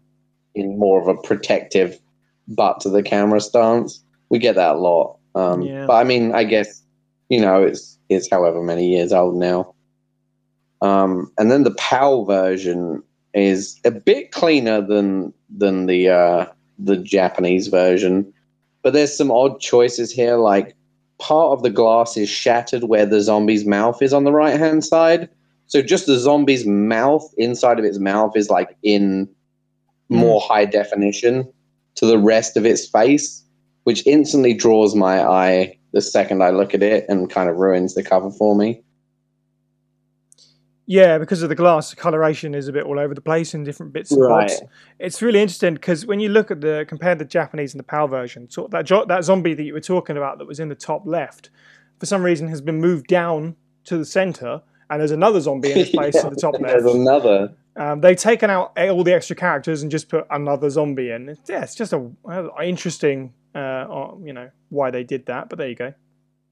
in more of a protective butt to the camera stance. We get that a lot. Um, yeah. But I mean, I guess, you know, it's it's however many years old now. Um, and then the PAL version is a bit cleaner than than the uh, the Japanese version, but there's some odd choices here. Like part of the glass is shattered where the zombie's mouth is on the right hand side, so just the zombie's mouth inside of its mouth is like in more mm. high definition to the rest of its face, which instantly draws my eye the second I look at it and kind of ruins the cover for me. Yeah, because of the glass, the coloration is a bit all over the place in different bits and right. bobs. It's really interesting because when you look at the, compare the Japanese and the PAL version, so that jo- that zombie that you were talking about that was in the top left, for some reason has been moved down to the center, and there's another zombie in its place yeah, in the top left. There's another. Um, they've taken out all the extra characters and just put another zombie in. It's, yeah, it's just a, a interesting, uh, you know, why they did that, but there you go.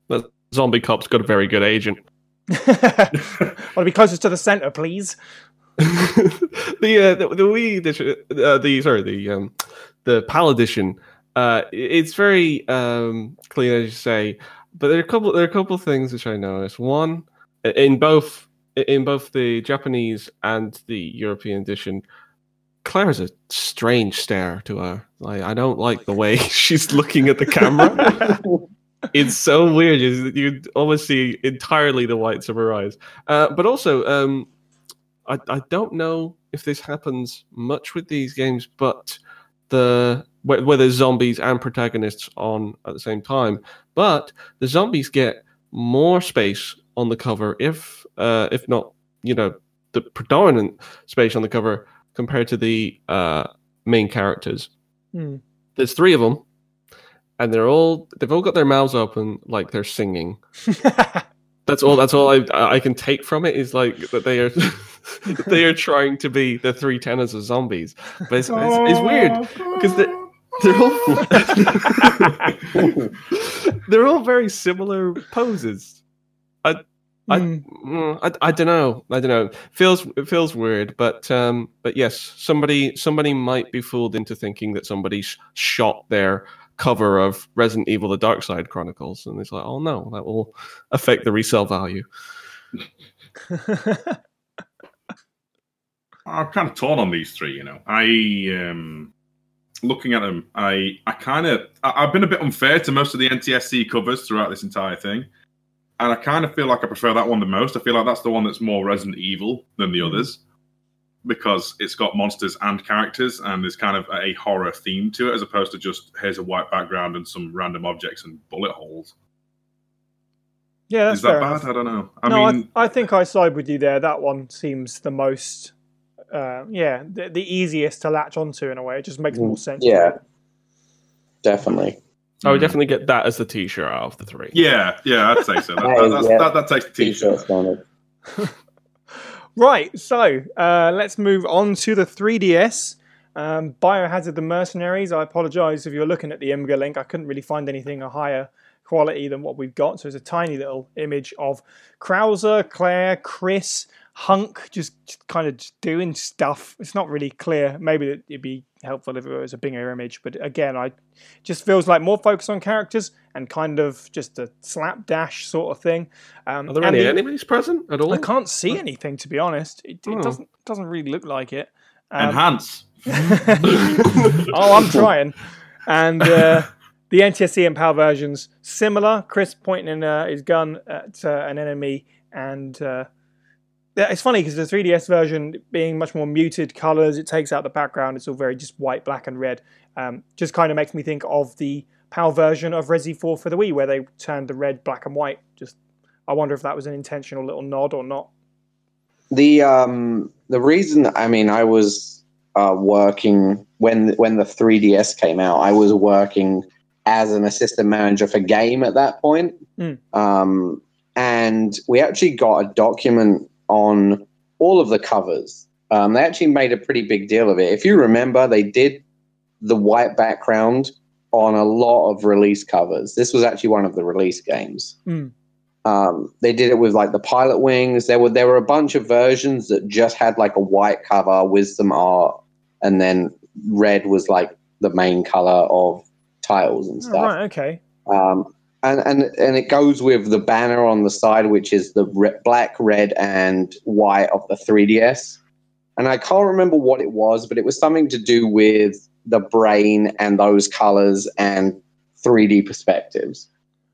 The zombie cop's got a very good agent. I want to be closest to the center, please. the, uh, the the Wii edition, uh, the sorry, the um, the PAL edition. Uh, it's very um, clean, as you say, but there are a couple. There are a couple of things which I noticed. One, in both in both the Japanese and the European edition, Claire has a strange stare to her. Like, I don't like the way she's looking at the camera. It's so weird. You almost see entirely the whites of her eyes. Uh, but also, um, I, I don't know if this happens much with these games, but the where, where there's zombies and protagonists on at the same time. But the zombies get more space on the cover, if uh, if not, you know, the predominant space on the cover compared to the uh, main characters. Mm. There's three of them. And they're all—they've all got their mouths open, like they're singing. that's all. That's all I, I can take from it is like that they are—they are trying to be the three tenors of zombies. But it's, it's, it's weird because they're, they're all they're all very similar poses. I I, mm. I I don't know. I don't know. It feels it feels weird. But um, but yes, somebody somebody might be fooled into thinking that somebody sh- shot their cover of Resident Evil The Dark Side Chronicles, and it's like, oh no, that will affect the resale value. I'm kind of torn on these three, you know. I, um, looking at them, I, I kind of, I, I've been a bit unfair to most of the N T S C covers throughout this entire thing, and I kind of feel like I prefer that one the most. I feel like that's the one that's more Resident Evil than the others, because it's got monsters and characters, and there's kind of a horror theme to it, as opposed to just, here's a white background and some random objects and bullet holes. Yeah, that's Is that bad? Enough. I don't know. I no, mean, I, I think I side with you there. That one seems the most, uh, yeah, the, the easiest to latch onto in a way. It just makes mm, more sense. Yeah, definitely. I would mm. definitely get that as the t-shirt out of the three. Yeah, yeah, I'd say so. That, that, that's, yeah. that, that takes the t-shirt. T-shirt Right, so uh, let's move on to the three D S. Um, Biohazard the Mercenaries. I apologise if you're looking at the Imgur link. I couldn't really find anything a higher quality than what we've got. So it's a tiny little image of Krauser, Claire, Chris, Hunk, just, just kind of just doing stuff. It's not really clear. Maybe it'd be helpful if it was a bigger image. But again, I just feels like more focus on characters and kind of just a slapdash sort of thing. Um, Are there any the, enemies present at all? I can't see anything, to be honest. It, oh. it doesn't doesn't really look like it. Um, Enhance. oh, I'm trying. And uh, the N T S C and PAL versions, similar. Chris pointing uh, his gun at uh, an enemy, and uh, it's funny because the three D S version being much more muted colours, it takes out the background. It's all very just white, black, and red. Um, just kind of makes me think of the PAL version of Resi four for the Wii, where they turned the red, black, and white. Just, I wonder if that was an intentional little nod or not. The um, the reason, I mean, I was uh, working when when the three D S came out. I was working as an assistant manager for Game at that point, mm. um, and we actually got a document on all of the covers. Um, they actually made a pretty big deal of it. If you remember, they did the white background on a lot of release covers. This was actually one of the release games. Mm. Um, they did it with like the Pilot Wings. There were there were a bunch of versions that just had like a white cover with some art, and then red was like the main color of titles and stuff. Oh, right, okay. Um, And, and and it goes with the banner on the side, which is the re- black, red, and white of the three D S. And I can't remember what it was, but it was something to do with the brain and those colors and three D perspectives.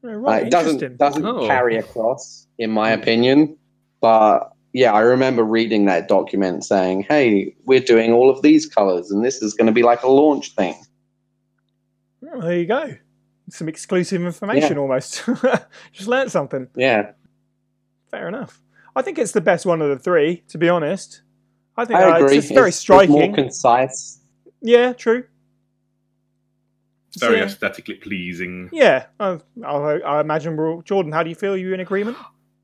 Right, uh, it doesn't doesn't oh. carry across, in my opinion. But yeah, I remember reading that document saying, "Hey, we're doing all of these colors, and this is going to be like a launch thing." Well, there you go. Some exclusive information yeah. almost. Just learned something. Yeah. Fair enough. I think it's the best one of the three, to be honest. I think I uh, agree. It's, it's very striking. It's more concise. Yeah, true. Very so, yeah. aesthetically pleasing. Yeah. I, I, I imagine we're all... Jordan, how do you feel? Are you in agreement?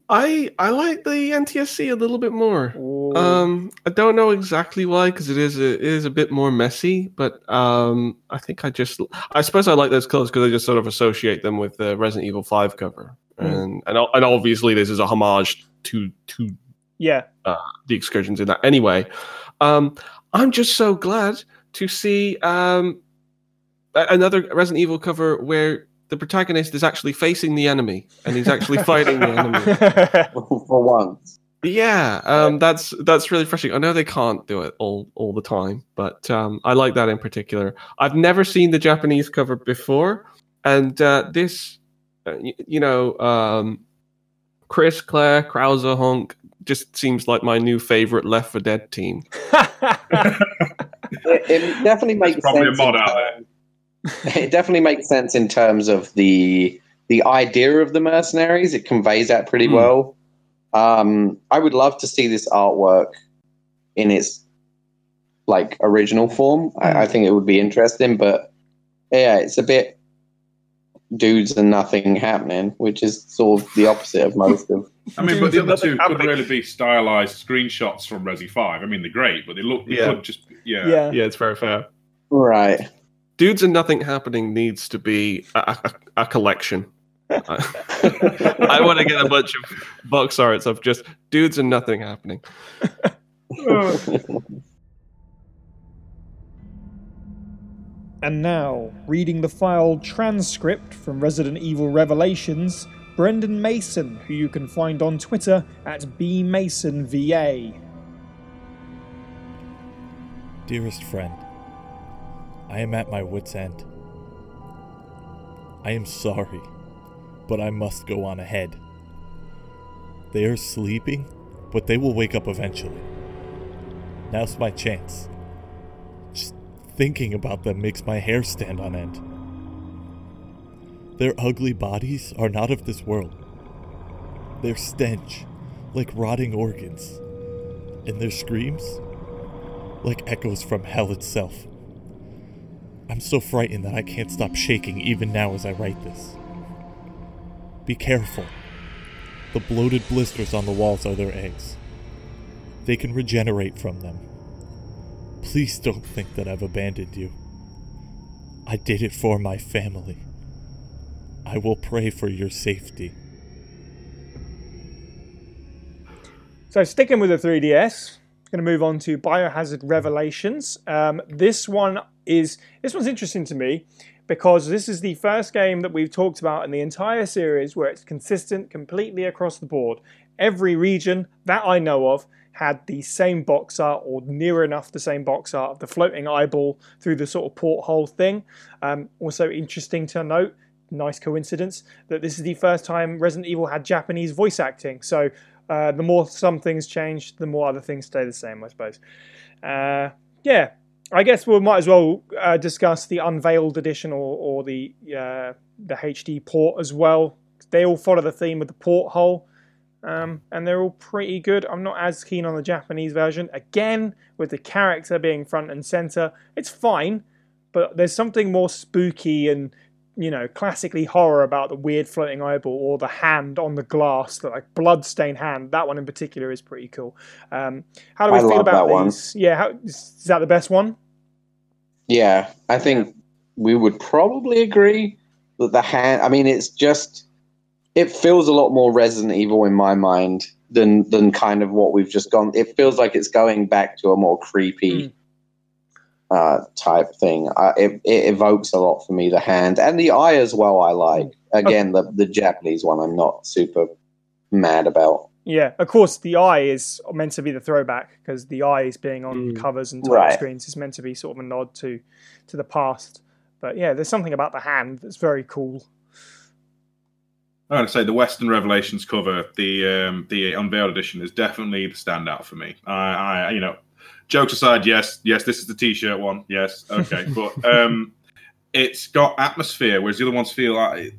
I I like the N T S C a little bit more. Ooh. Um, I don't know exactly why, because it is a, it is a bit more messy. But um, I think I just I suppose I like those colors because I just sort of associate them with the Resident Evil five cover, mm. and, and and obviously this is a homage to to yeah uh, the excursions in that. Anyway, um, I'm just so glad to see um, another Resident Evil cover where the protagonist is actually facing the enemy, and he's actually fighting the enemy for once. Yeah, um, that's that's really frustrating. I know they can't do it all, all the time, but um, I like that in particular. I've never seen the Japanese cover before, and uh, this, uh, you, you know, um, Chris, Claire, Krauser, Honk just seems like my new favorite Left four Dead team. it, it definitely makes it's probably sense. Probably a mod out there. It definitely makes sense in terms of the the idea of the mercenaries. It conveys that pretty mm. well. Um, I would love to see this artwork in its like original form. Mm. I, I think it would be interesting, but yeah, it's a bit dudes and nothing happening, which is sort of the opposite of most of. I mean, but the other two could really be stylized screenshots from Resi Five. I mean, they're great, but they look they yeah. could just yeah. yeah yeah. It's very fair, right? Dudes and Nothing Happening needs to be a, a, a collection. I, I want to get a bunch of box arts of just Dudes and Nothing Happening. And now, reading the file transcript from Resident Evil Revelations, Brendan Mason, who you can find on Twitter at B Mason V A. Dearest friend, I am at my wit's end. I am sorry, but I must go on ahead. They are sleeping, but they will wake up eventually. Now's my chance. Just thinking about them makes my hair stand on end. Their ugly bodies are not of this world. Their stench, like rotting organs, and their screams, like echoes from hell itself. I'm so frightened that I can't stop shaking even now as I write this. Be careful. The bloated blisters on the walls are their eggs. They can regenerate from them. Please don't think that I've abandoned you. I did it for my family. I will pray for your safety. So sticking with the three D S, I'm going to move on to Biohazard Revelations. Um, this one... Is this one's interesting to me because this is the first game that we've talked about in the entire series where it's consistent completely across the board. Every region that I know of had the same box art or near enough the same box art of the floating eyeball through the sort of porthole thing. Um, also interesting to note, nice coincidence, that this is the first time Resident Evil had Japanese voice acting. So uh, the more some things change, the more other things stay the same, I suppose. Uh, yeah. I guess we might as well uh, discuss the Unveiled Edition or, or the uh, the H D port as well. They all follow the theme of the porthole, um, and they're all pretty good. I'm not as keen on the Japanese version. Again, with the character being front and center, it's fine, but there's something more spooky and, you know, classically horror about the weird floating eyeball or the hand on the glass, the like bloodstained hand. That one in particular is pretty cool. Um, how do we I feel about these? One. Yeah, how, is that the best one? Yeah, I think we would probably agree that the hand... I mean, it's just... It feels a lot more Resident Evil in my mind than than kind of what we've just gone... It feels like it's going back to a more creepy mm. uh, type thing. Uh, it, it evokes a lot for me, the hand. And the eye as well, I like. Again, okay. the, the Japanese one I'm not super mad about. Yeah, of course, the eye is meant to be the throwback, because the eye is being on mm. covers and title right. screens. It's meant to be sort of a nod to, to the past. But yeah, there's something about the hand that's very cool. I gotta say, the Western Revelations cover, the um, the Unveiled Edition, is definitely the standout for me. I, I, you know, jokes aside, yes, yes, this is the T-shirt one, yes, okay, but um, it's got atmosphere, whereas the other ones feel like,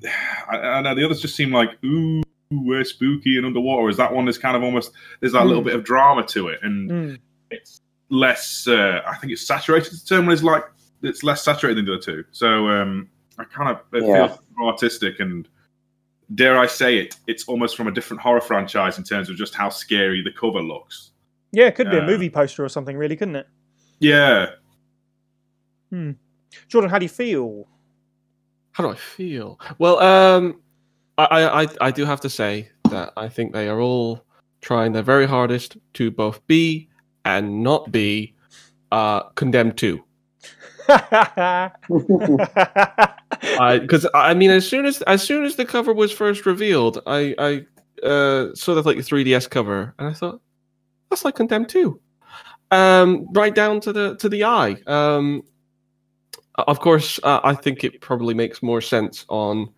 I, I know the others just seem like ooh. We're spooky and underwater. Is that one is kind of almost there's that mm. little bit of drama to it, and mm. it's less. Uh, I think it's saturated. The term is like it's less saturated than the other two. So um, I kind of it yeah. feels more artistic, and dare I say it, it's almost from a different horror franchise in terms of just how scary the cover looks. Yeah, it could uh, be a movie poster or something, really, couldn't it? Yeah. Hmm. Jordan, how do you feel? How do I feel? Well, um. I, I, I do have to say that I think they are all trying their very hardest to both be and not be uh, condemned to. Because I, I mean, as soon as as soon as the cover was first revealed, I I uh, saw that like the three D S cover, and I thought that's like Condemned two, um, right down to the to the eye. Um, of course, uh, I think it probably makes more sense on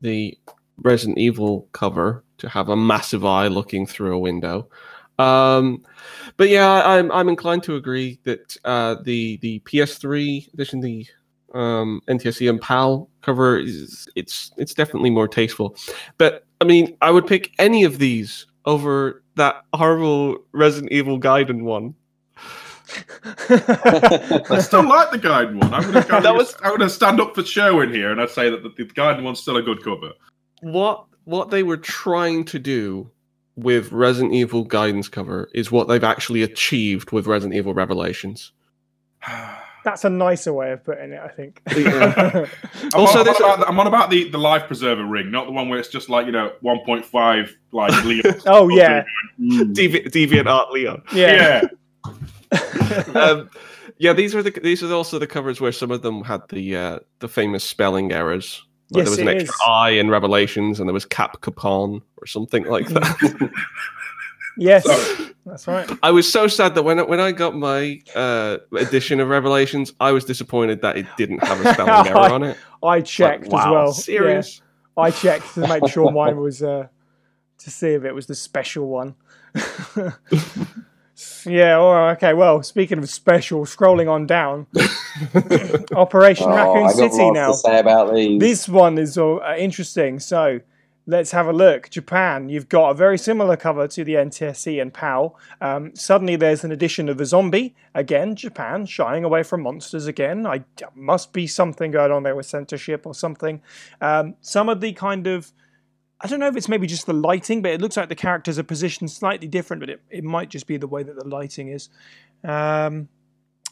the Resident Evil cover to have a massive eye looking through a window, um, but yeah, I, I'm I'm inclined to agree that uh, the the P S three edition, the um, N T S C and PAL cover is it's it's definitely more tasteful. But I mean, I would pick any of these over that horrible Resident Evil Gaiden one. I still like the Gaiden one. I'm gonna, that was... I'm gonna stand up for Sherwin here, and I'd say that the, the Gaiden one's still a good cover. What what they were trying to do with Resident Evil Guidance cover is what they've actually achieved with Resident Evil Revelations. That's a nicer way of putting it, I think. Yeah. I'm, also, on, I'm, on about, I'm on about the, the life preserver ring, not the one where it's just like, you know, one point five, like, Leon. Oh, yeah. Devi- Deviant Art Leon. Yeah. Yeah. um, yeah, these are the these are also the covers where some of them had the uh, the famous spelling errors. Like yes, there was an extra is. I in Revelations, and there was Cap Capon or something like that. Yes, so, that's right. I was so sad that when when I got my uh, edition of Revelations, I was disappointed that it didn't have a spelling error I, on it. I checked like, wow, as well. Serious? Yeah. I checked to make sure mine was uh, to see if it was the special one. Yeah, all right, okay. Well, speaking of special, scrolling on down, Operation oh, Raccoon City now. To say about these. This one is uh, interesting. So let's have a look. Japan, you've got a very similar cover to the N T S C and PAL. Um, suddenly there's an edition of a zombie. Again, Japan, shying away from monsters again. I must be something going on there with censorship or something. Um, some of the kind of... I don't know if it's maybe just the lighting, but it looks like the characters are positioned slightly different, but it, it might just be the way that the lighting is. Um,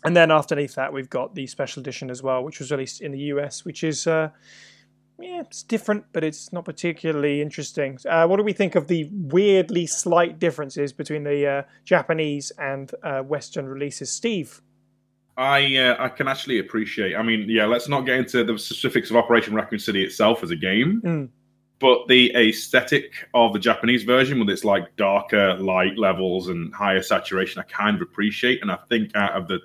and then underneath that, we've got the special edition as well, which was released in the U S, which is, uh, yeah, it's different, but it's not particularly interesting. Uh, what do we think of the weirdly slight differences between the uh, Japanese and uh, Western releases? Steve? I uh, I can actually appreciate. I mean, yeah, let's not get into the specifics of Operation Raccoon City itself as a game. Mm. But the aesthetic of the Japanese version, with its like darker light levels and higher saturation, I kind of appreciate. And I think out of the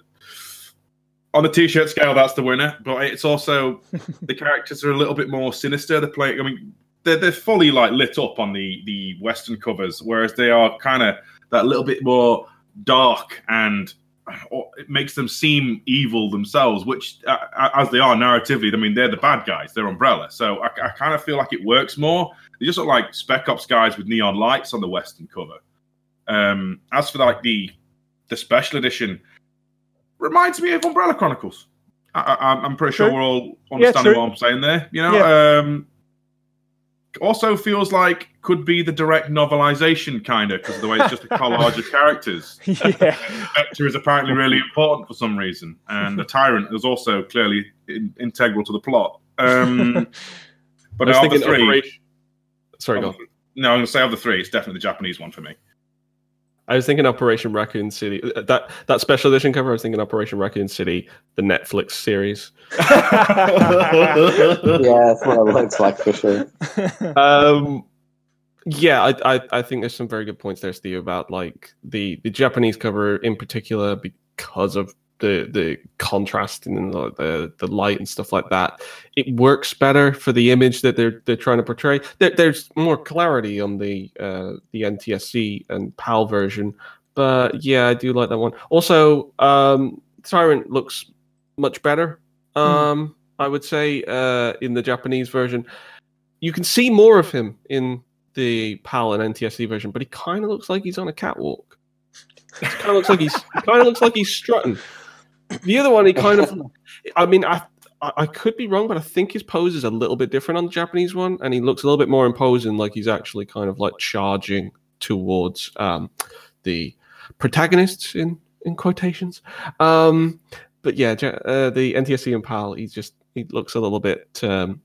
on the T-shirt scale, that's the winner. But it's also the characters are a little bit more sinister. They're playing. I mean, they're they're fully like lit up on the the Western covers, whereas they are kind of that little bit more dark, and it makes them seem evil themselves, which, uh, as they are narratively, I mean, they're the bad guys. They're Umbrella. So I, I kind of feel like it works more. They just look like Spec Ops guys with neon lights on the Western cover. Um, as for like the the special edition, reminds me of Umbrella Chronicles. I, I, I'm pretty sure true. we're all understanding yeah, what I'm saying there. You know, yeah. um, also feels like could be the direct novelization kind of, because of the way it's just a collage of characters. Yeah. Vector is apparently really important for some reason, and the Tyrant is also clearly in- integral to the plot. Um, but of the three, operation... sorry, go. No, I'm going to say of the three, it's definitely the Japanese one for me. I was thinking Operation Raccoon City. That that special edition cover, I was thinking Operation Raccoon City, the Netflix series. Yeah, that's what it looks like for sure. Um, yeah, I, I I think there's some very good points there, Steve, about like the, the Japanese cover in particular because of the the contrast and the, the the light and stuff like that. It works better for the image that they're they're trying to portray. There, there's more clarity on the uh, the N T S C and PAL version, but yeah, I do like that one. Also, um, Tyrant looks much better. Um, mm. I would say uh, in the Japanese version, you can see more of him in the PAL and N T S C version, but he kind of looks like he's on a catwalk. It kind of looks like he's kind of looks like he's strutting. The other one, he kind of, I mean, I I could be wrong, but I think his pose is a little bit different on the Japanese one, and he looks a little bit more imposing, like he's actually kind of like charging towards um, the protagonists, in, in quotations. Um, but yeah, uh, the N T S C and PAL, he just he looks a little bit um,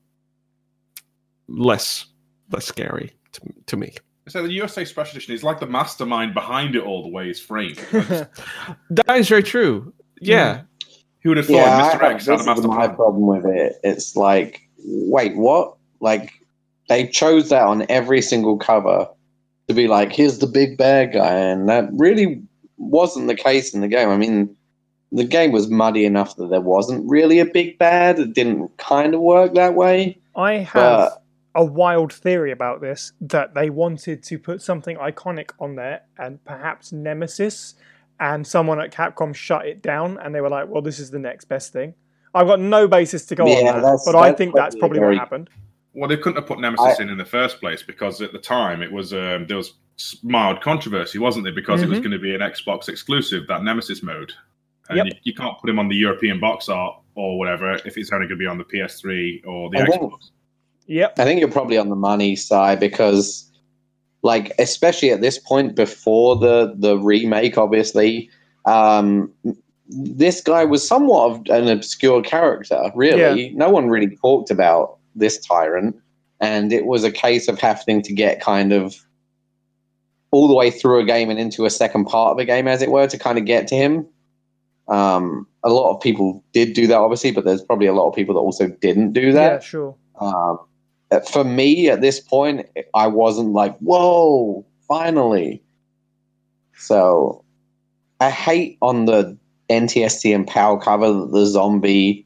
less less scary to, to me. So the U S A Special Edition is like the mastermind behind it all the way is framed. That is very true. Yeah. Mm. Who would have thought yeah, Mister X had a mastermind? My problem with it. It's like, wait, what? Like, they chose that on every single cover to be like, here's the big bear guy. And that really wasn't the case in the game. I mean, the game was muddy enough that there wasn't really a big bad. It didn't kind of work that way. I have... But a wild theory about this, that they wanted to put something iconic on there, and perhaps Nemesis, and someone at Capcom shut it down, and they were like, well, this is the next best thing. I've got no basis to go yeah, on that, that's, but that's I think that's probably very... what happened. Well, they couldn't have put Nemesis I... in in the first place, because at the time, it was um, there was mild controversy, wasn't there? Because mm-hmm. it was going to be an Xbox exclusive, that Nemesis mode. And yep. you, you can't put him on the European box art or whatever if it's only going to be on the P S three or the I Xbox. Won't. Yep. I think you're probably on the money side because, like, especially at this point before the, the remake, obviously, um, this guy was somewhat of an obscure character, really. Yeah. No one really talked about this Tyrant, and it was a case of having to get kind of all the way through a game and into a second part of a game, as it were, to kind of get to him. Um, a lot of people did do that, obviously, but there's probably a lot of people that also didn't do that. Yeah, sure. Um, for me at this point, I wasn't like, whoa, finally. So I hate on the N T S C and PAL cover that the zombie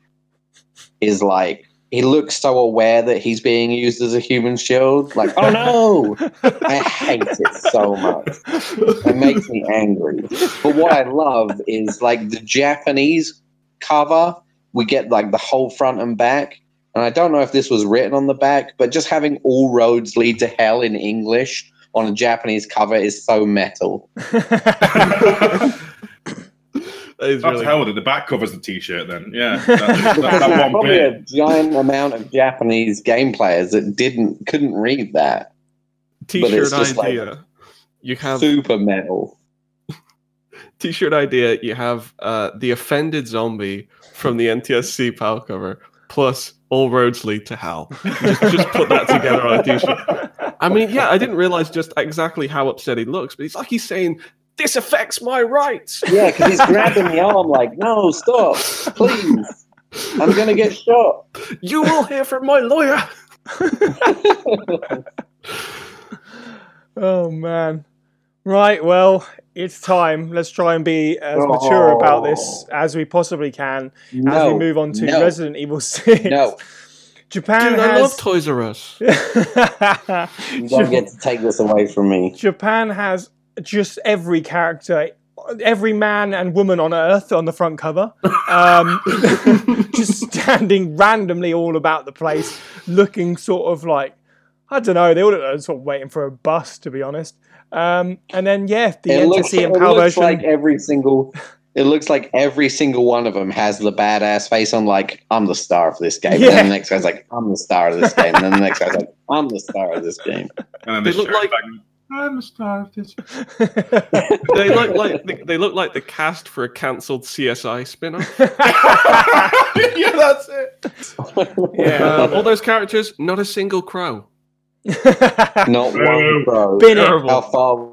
is like, he looks so aware that he's being used as a human shield. Like, oh no! I hate it so much. It makes me angry. But what I love is like the Japanese cover, we get like the whole front and back. And I don't know if this was written on the back, but just having all roads lead to hell in English on a Japanese cover is so metal. that is That's really hell that the back covers the T-shirt then. Yeah, that, that, that one probably bit. A giant amount of Japanese game players that didn't couldn't read that. T-shirt but it's just idea. Like you have super metal. T-shirt idea. You have uh, the offended zombie from the N T S C PAL cover plus all roads lead to hell. Just, just put that together on a T-shirt. I mean, yeah, I didn't realize just exactly how upset he looks, but he's like he's saying, this affects my rights. Yeah, because he's grabbing the arm like, no, stop, please. I'm going to get shot. You will hear from my lawyer. Oh, man. Right, well, it's time. Let's try and be as oh. mature about this as we possibly can no. as we move on to no. Resident Evil six. No. Japan Dude, has... I love Toys R Us. You don't get to take this away from me. Japan has just every character, every man and woman on Earth on the front cover. Um, just standing randomly all about the place, looking sort of like, I don't know, they all are sort of waiting for a bus, to be honest. Um, and then yeah, the N T S C and PAL version. It looks like every single. It looks like every single one of them has the badass face on. Like, I'm the star of this game. Yeah. And then the next guy's like, I'm the star of this game. And then the next guy's like, I'm the star of this game. And then they, they look like back. I'm the star of this. They look like they, they look like the cast for a cancelled C S I spin-off. Yeah, that's it. Yeah, um, all those characters, not a single crow. Not one, bro. Been How far?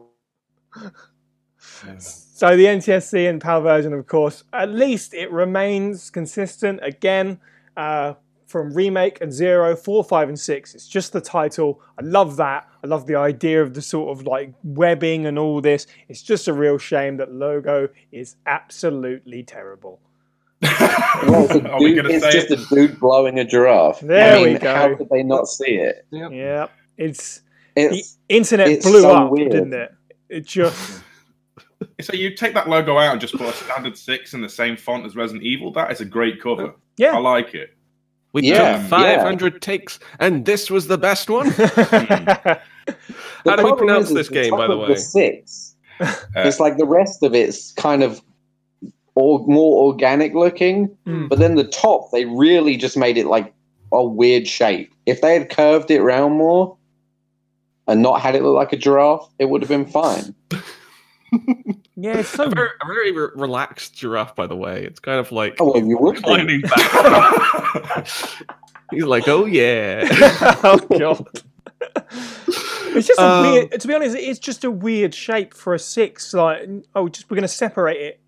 So the N T S C and PAL version, of course, at least it remains consistent again uh, from Remake and Zero, four, five, and six. It's just the title. I love that. I love the idea of the sort of like webbing and all this. It's just a real shame that logo is absolutely terrible. Well, it's, a dude, it's just it? a dude blowing a giraffe. There I mean, we go. How could they not see it? Yep. Yeah. It's, it's the internet it's blew so up, weird. didn't it? It just. So you take that logo out and just put a standard six in the same font as Resident Evil. That is a great cover. Yeah, I like it. We yeah, took five hundred yeah. takes, and this was the best one. the How do we pronounce is, this game, by the way? The six. Uh, it's like the rest of it's kind of. Or more organic looking, mm. but then the top, they really just made it like a weird shape. If they had curved it round more and not had it look like a giraffe, it would have been fine. Yeah, it's so... a very, a very re- relaxed giraffe, by the way. It's kind of like oh, well, you would climbing be. back. He's like, oh yeah, oh god. It's just um, a weird. To be honest, it's just a weird shape for a six. Like, oh, just we're going to separate it.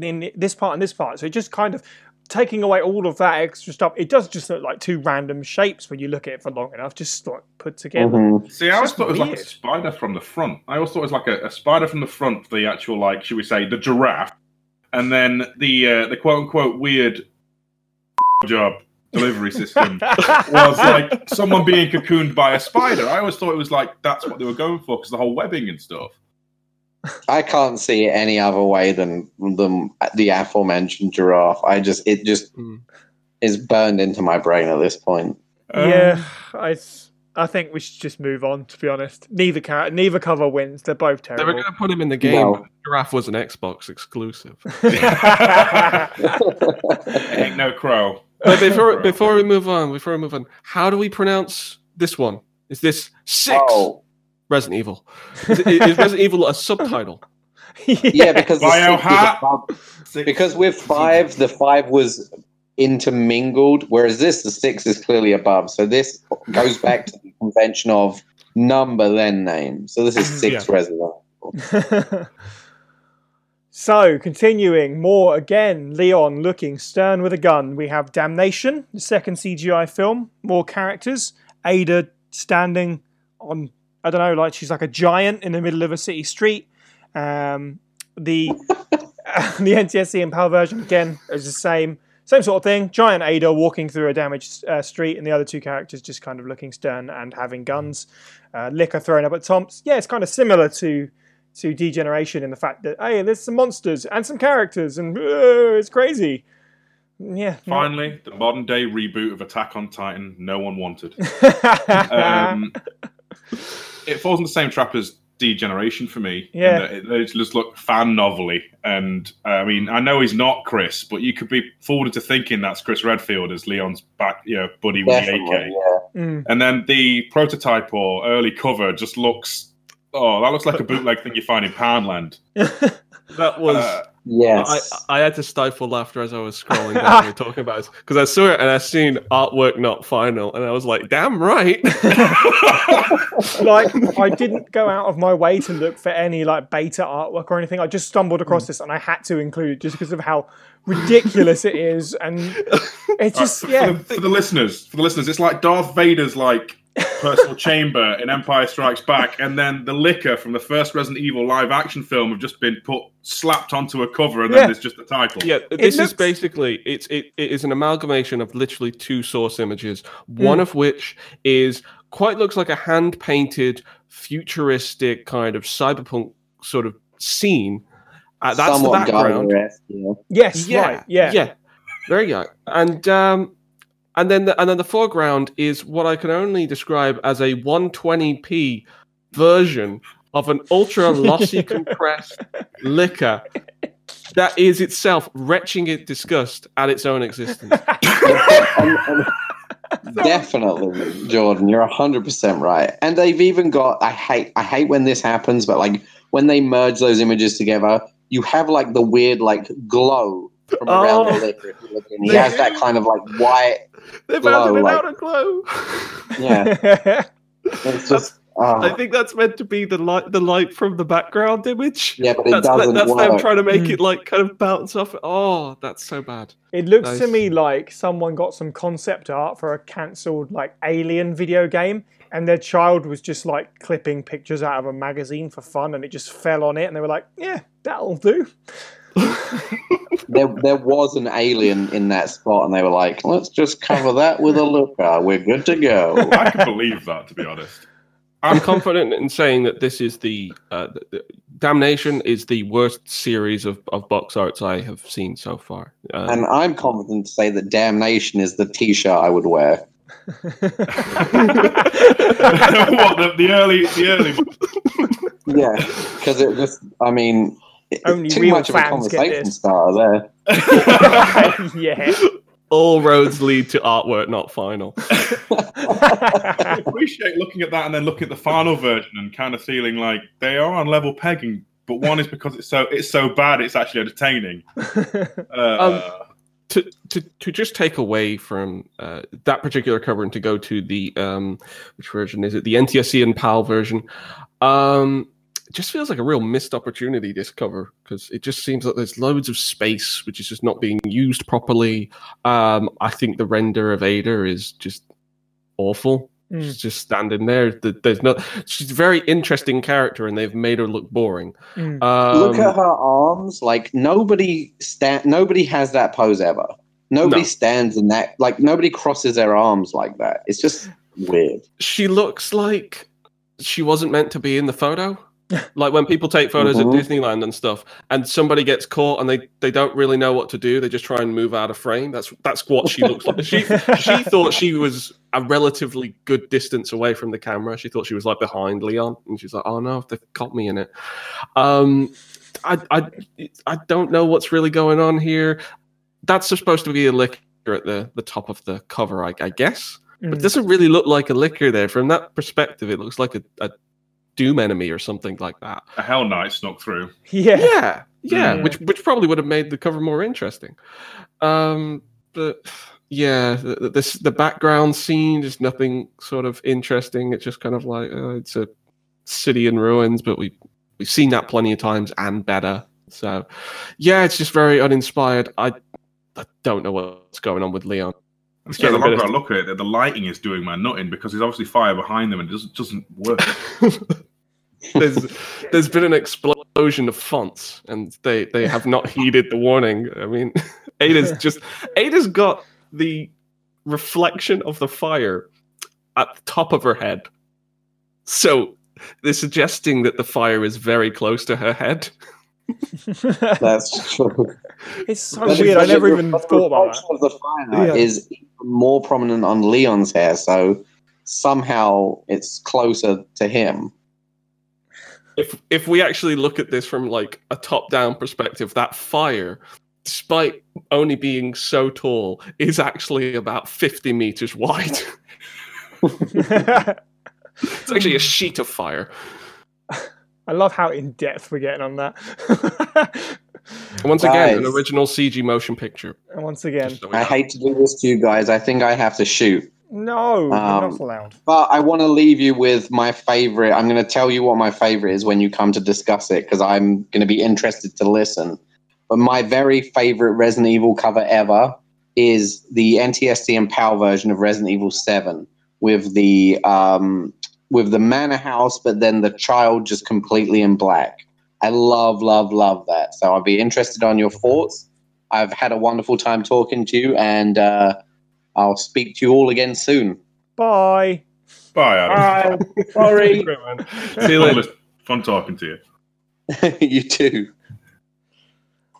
In this part and this part, so it just kind of taking away all of that extra stuff. It does just look like two random shapes when you look at it for long enough, just like put together. Mm-hmm. See, I always thought weird. it was like a spider from the front. I always thought it was like a, a spider from the front, the actual like, should we say, the giraffe, and then the uh, the quote unquote weird job delivery system was like someone being cocooned by a spider. I always thought it was like that's what they were going for because the whole webbing and stuff. I can't see it any other way than the, the aforementioned giraffe. I just it just mm. is burned into my brain at this point. Um, yeah, I I think we should just move on. To be honest, neither car- neither cover wins. They're both terrible. They were going to put him in the game. No. But the giraffe was an Xbox exclusive. Ain't no crow. But before crow. before we move on, before we move on, how do we pronounce this one? Is this six? Oh. Resident Evil. Is, is Resident Evil a subtitle? yeah. yeah, because the six, because with five, the five was intermingled, whereas this, the six is clearly above. So this goes back to the convention of number then name. So this is six yeah. Resident Evil. So continuing more again, Leon looking stern with a gun. We have Damnation, the second C G I film. More characters. Ada standing on. I don't know, like she's like a giant in the middle of a city street. Um, the uh, the N T S C and PAL version, again, is the same same sort of thing. Giant Ada walking through a damaged uh, street, and the other two characters just kind of looking stern and having guns. Uh, liquor thrown up at Tom's. Yeah, it's kind of similar to, to Degeneration in the fact that, hey, there's some monsters and some characters, and uh, it's crazy. Yeah. Finally, no. the modern-day reboot of Attack on Titan no one wanted. um... It falls in the same trap as Degeneration for me. Yeah, it, it just look fan novelly, and uh, I mean, I know he's not Chris, but you could be fooled into thinking that's Chris Redfield as Leon's back, you know, buddy Definitely, with the A K. Yeah. Mm. And then the prototype or early cover just looks, oh, that looks like a bootleg thing you find in Poundland. That was. Uh, Yes, I, I had to stifle laughter as I was scrolling down when we were talking about this because I saw it and I seen artwork not final and I was like, damn right. Like, I didn't go out of my way to look for any like beta artwork or anything. I just stumbled across mm. this and I had to include it just because of how ridiculous it is. And it's just right, for, yeah. For the, for the listeners, for the listeners, it's like Darth Vader's like personal chamber in Empire Strikes Back, and then the liquor from the first Resident Evil live action film have just been put slapped onto a cover, and yeah. then there's just the title. Yeah, this looks... is basically it's it, it is an amalgamation of literally two source images, mm. one of which is quite looks like a hand painted futuristic kind of cyberpunk sort of scene. Uh, that's Somewhat the background. Rest, yeah. Yes, yeah, right, yeah, yeah. There you go, and. um And then, the, and then the foreground is what I can only describe as a one twenty p version of an ultra lossy compressed liquor that is itself retching it disgust at its own existence. I'm, I'm, definitely, Jordan, you're one hundred percent right. And they've even got I hate I hate when this happens, but like when they merge those images together, you have like the weird like glow. From around oh, the liquor, if you look in, he has do. that kind of like white. They've added an outer glow. Yeah, it's just Oh. I think that's meant to be the light, the light from the background image. Yeah, but it that's, doesn't That's work. Them trying to make mm. it like kind of bounce off. Oh, that's so bad. It looks nice. To me like someone got some concept art for a cancelled like Alien video game, and their child was just like clipping pictures out of a magazine for fun, and it just fell on it, and they were like, "Yeah, that'll do." there, there was an alien in that spot, and they were like, "Let's just cover that with a looker. We're good to go." I can believe that, to be honest. I'm confident in saying that this is the, uh, the, the Damnation is the worst series of, of box arts I have seen so far. Uh, and I'm confident to say that Damnation is the T-shirt I would wear. what the, the early, the early. Yeah, because it just, I mean. Only Too real much fans of a conversation starter there. Yeah. All roads lead to artwork, not final. I appreciate looking at that and then looking at the final version and kind of feeling like they are on level pegging, but one is because it's so it's so bad it's actually entertaining. Uh, um, to to to just take away from uh, that particular cover and to go to the um, which version is it? The N T S C and PAL version. Um, It just feels like a real missed opportunity, this cover, because it just seems like there's loads of space which is just not being used properly. Um, I think the render of Ada is just awful. Mm. She's just standing there. There's no. She's a very interesting character, and they've made her look boring. Mm. Um, look at her arms. Like nobody sta- Nobody has that pose ever. Nobody no. stands in that. Like nobody crosses their arms like that. It's just weird. She looks like she wasn't meant to be in the photo. Like when people take photos mm-hmm. at Disneyland and stuff, and somebody gets caught and they, they don't really know what to do. They just try and move out of frame. That's that's what she looks like. She she thought she was a relatively good distance away from the camera. She thought she was like behind Leon, and she's like, "Oh no, they've caught me in it." Um, I I I don't know what's really going on here. That's supposed to be a liquor at the, the top of the cover, I, I guess. Mm. But it doesn't really look like a liquor there. From that perspective, it looks like a. a Doom enemy or something like that. A Hell Knight snuck through. Yeah. Yeah. Yeah. Mm. Which which probably would have made the cover more interesting. Um, but yeah, the, this, the background scene is nothing sort of interesting. It's just kind of like uh, it's a city in ruins, but we, we've seen that plenty of times and better. So yeah, it's just very uninspired. I, I don't know what's going on with Leon. I'm scared the longer I look at it, the lighting is doing my nutting because there's obviously fire behind them and it doesn't, doesn't work. there's, there's been an explosion of fonts and they, they have not heeded the warning. I mean, Ada's just... Ada's got the reflection of the fire at the top of her head. So they're suggesting that the fire is very close to her head. That's true. It's so but weird. I never even thought about that. Of the fire yeah. is more prominent on Leon's hair, so somehow it's closer to him. If if we actually look at this from like a top-down perspective, that fire, despite only being so tall, is actually about fifty meters wide. It's actually a sheet of fire. I love how in-depth we're getting on that. Once guys. Again, an original C G motion picture. And once again. So I know. Hate to do this to you guys. I think I have to shoot. No, um, you're not allowed. But I want to leave you with my favorite. I'm going to tell you what my favorite is when you come to discuss it, because I'm going to be interested to listen. But my very favorite Resident Evil cover ever is the N T S C and PAL version of Resident Evil seven with the... Um, with the manor house, but then the child just completely in black. I love, love, love that. So I'll be interested on your thoughts. I've had a wonderful time talking to you, and uh, I'll speak to you all again soon. Bye. Bye, Adam. Bye. Sorry. See you later. Fun talking to you. You too.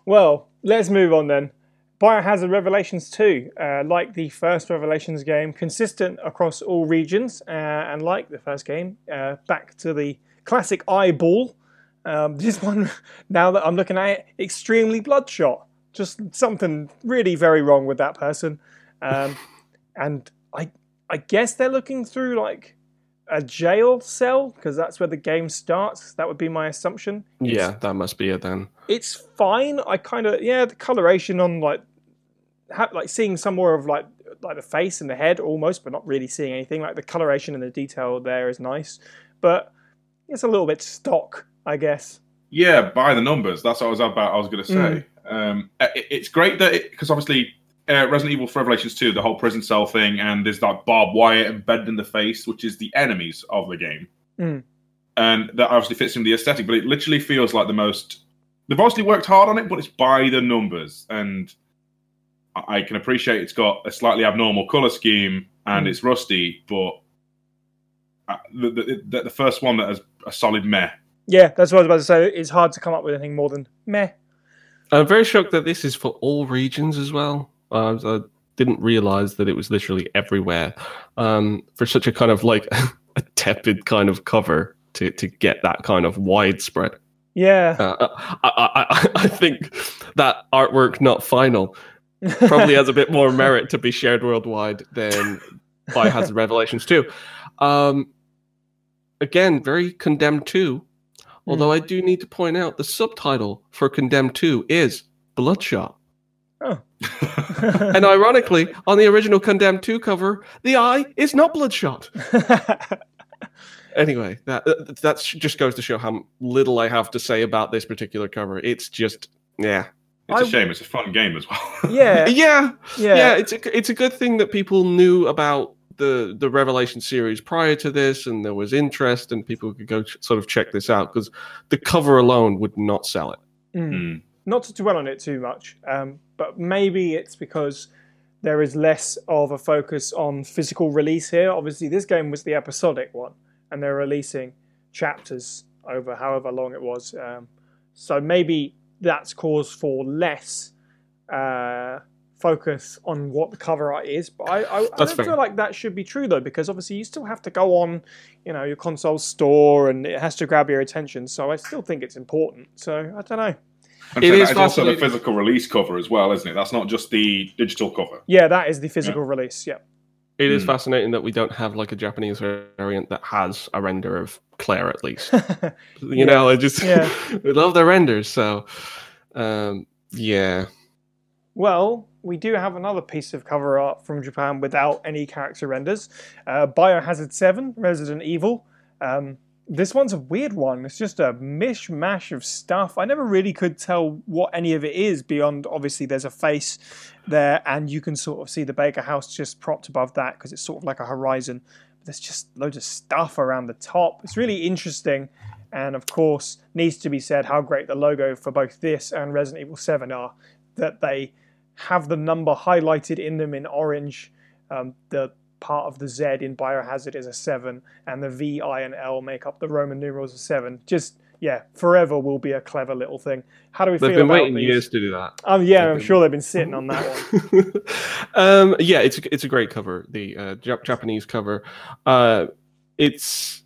Well, let's move on then. Biohazard Revelations two, uh, like the first Revelations game, consistent across all regions, uh, and like the first game, uh, back to the classic eyeball. Um, this one, now that I'm looking at it, extremely bloodshot. Just something really very wrong with that person. Um, and I, I guess they're looking through like a jail cell, because that's where the game starts. That would be my assumption. It's, yeah, that must be it then. It's fine. I kind of, yeah, the coloration on like Ha- like seeing some more of like like the face and the head almost, but not really seeing anything. Like the coloration and the detail there is nice, but but it's a little bit stock, I guess. Yeah, by the numbers. That's what I was about. I was going to say. Mm. Um, it, it's great that because obviously uh, Resident Evil Revelations two, the whole prison cell thing, and there's that barbed wire embedded in the face, which is the enemies of the game, mm. and that obviously fits in the aesthetic. But it literally feels like the most. They've obviously worked hard on it, but it's by the numbers, and I can appreciate it's got a slightly abnormal color scheme and mm. it's rusty, but the, the the first one that has a solid meh. Yeah, that's what I was about to say. It's hard to come up with anything more than meh. I'm very shocked that this is for all regions as well. Uh, I didn't realise that it was literally everywhere. Um, for such a kind of like a tepid kind of cover to, to get that kind of widespread. Yeah. Uh, I, I, I think that artwork not final probably has a bit more merit to be shared worldwide than Biohazard Revelations two. Um, again, very Condemned two. Although I do need to point out the subtitle for Condemned two is Bloodshot. Oh. And ironically, on the original Condemned two cover, the eye is not bloodshot. Anyway, that that's just goes to show how little I have to say about this particular cover. It's just, yeah. It's a I, shame. It's a fun game as well. Yeah. yeah. Yeah. Yeah. It's a, it's a good thing that people knew about the the Revelation series prior to this, and there was interest, and people could go ch- sort of check this out, because the cover alone would not sell it. Mm. Mm. Not to dwell on it too much, um, but maybe it's because there is less of a focus on physical release here. Obviously, this game was the episodic one, and they're releasing chapters over however long it was. Um, so maybe that's cause for less uh, focus on what the cover art is, but I, I, I don't fair. feel like that should be true though, because obviously you still have to go on, you know, your console store, and it has to grab your attention. So I still think it's important. So I don't know. And it so is also the physical release cover as well, isn't it? That's not just the digital cover. Yeah, that is the physical yeah. release. Yeah. It mm. is fascinating that we don't have like a Japanese variant that has a render of Claire at least. you yeah. know, I just yeah. we love the renders. So um, yeah. Well, we do have another piece of cover art from Japan without any character renders. Uh, Biohazard seven, Resident Evil. Um, this one's a weird one. It's just a mishmash of stuff. I never really could tell what any of it is beyond, obviously, there's a face there, and you can sort of see the Baker House just propped above that because it's sort of like a horizon. There's just loads of stuff around the top. It's really interesting. And, of course, needs to be said how great the logo for both this and Resident Evil seven are, that they have the number highlighted in them in orange. Um, the part of the Z in Biohazard is a seven, and the V, I, and L make up the Roman numerals of seven. Just, yeah, forever will be a clever little thing. How do we they've feel about these? They've been waiting years to do that. Um, yeah, they've I'm been... sure they've been sitting on that one. um, yeah, it's a, it's a great cover, the uh, Japanese cover. Uh, it's...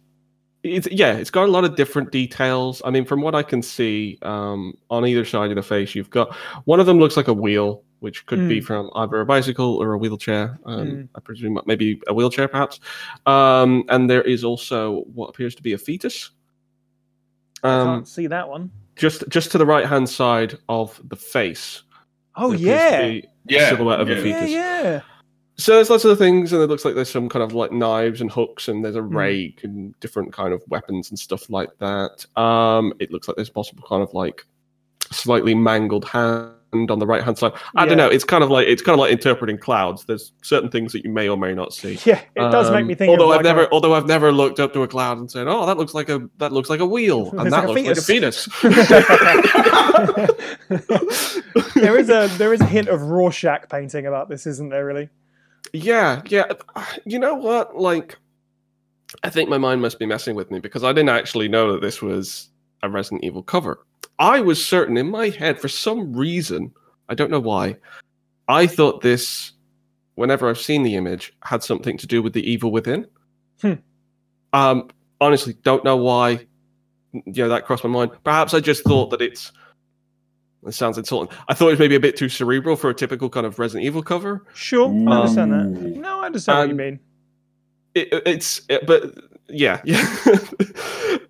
It's, yeah, it's got a lot of different details. I mean, from what I can see, um, on either side of the face, you've got... One of them looks like a wheel, which could mm. be from either a bicycle or a wheelchair. Um, mm. I presume maybe a wheelchair, perhaps. Um, and there is also what appears to be a fetus. Um, I can't see that one. Just just to the right-hand side of the face. Oh, yeah. The yeah. silhouette of yeah. a fetus. Yeah, yeah. So there's lots of things, and it looks like there's some kind of like knives and hooks, and there's a rake mm. and different kind of weapons and stuff like that. Um, it looks like there's possible kind of like slightly mangled hand on the right hand side. I yeah. don't know. It's kind of like it's kind of like interpreting clouds. There's certain things that you may or may not see. Yeah, it um, does make me think. Although of I've like never, a... although I've never looked up to a cloud and said, "Oh, that looks like a that looks like a wheel," and that like looks a like a fetus. There is a there is a hint of Rorschach painting about this, isn't there? Really. Yeah, yeah. You know what? Like, I think my mind must be messing with me, because I didn't actually know that this was a Resident Evil cover. I was certain in my head, for some reason, I don't know why, I thought this, whenever I've seen the image, had something to do with the evil within. Hmm. Um, honestly, don't know why. You know, that crossed my mind. Perhaps I just thought that it's... It sounds insulting. I thought it was maybe a bit too cerebral for a typical kind of Resident Evil cover. Sure, um, I understand that. No, I understand what you mean. It, it's, it, but yeah, yeah.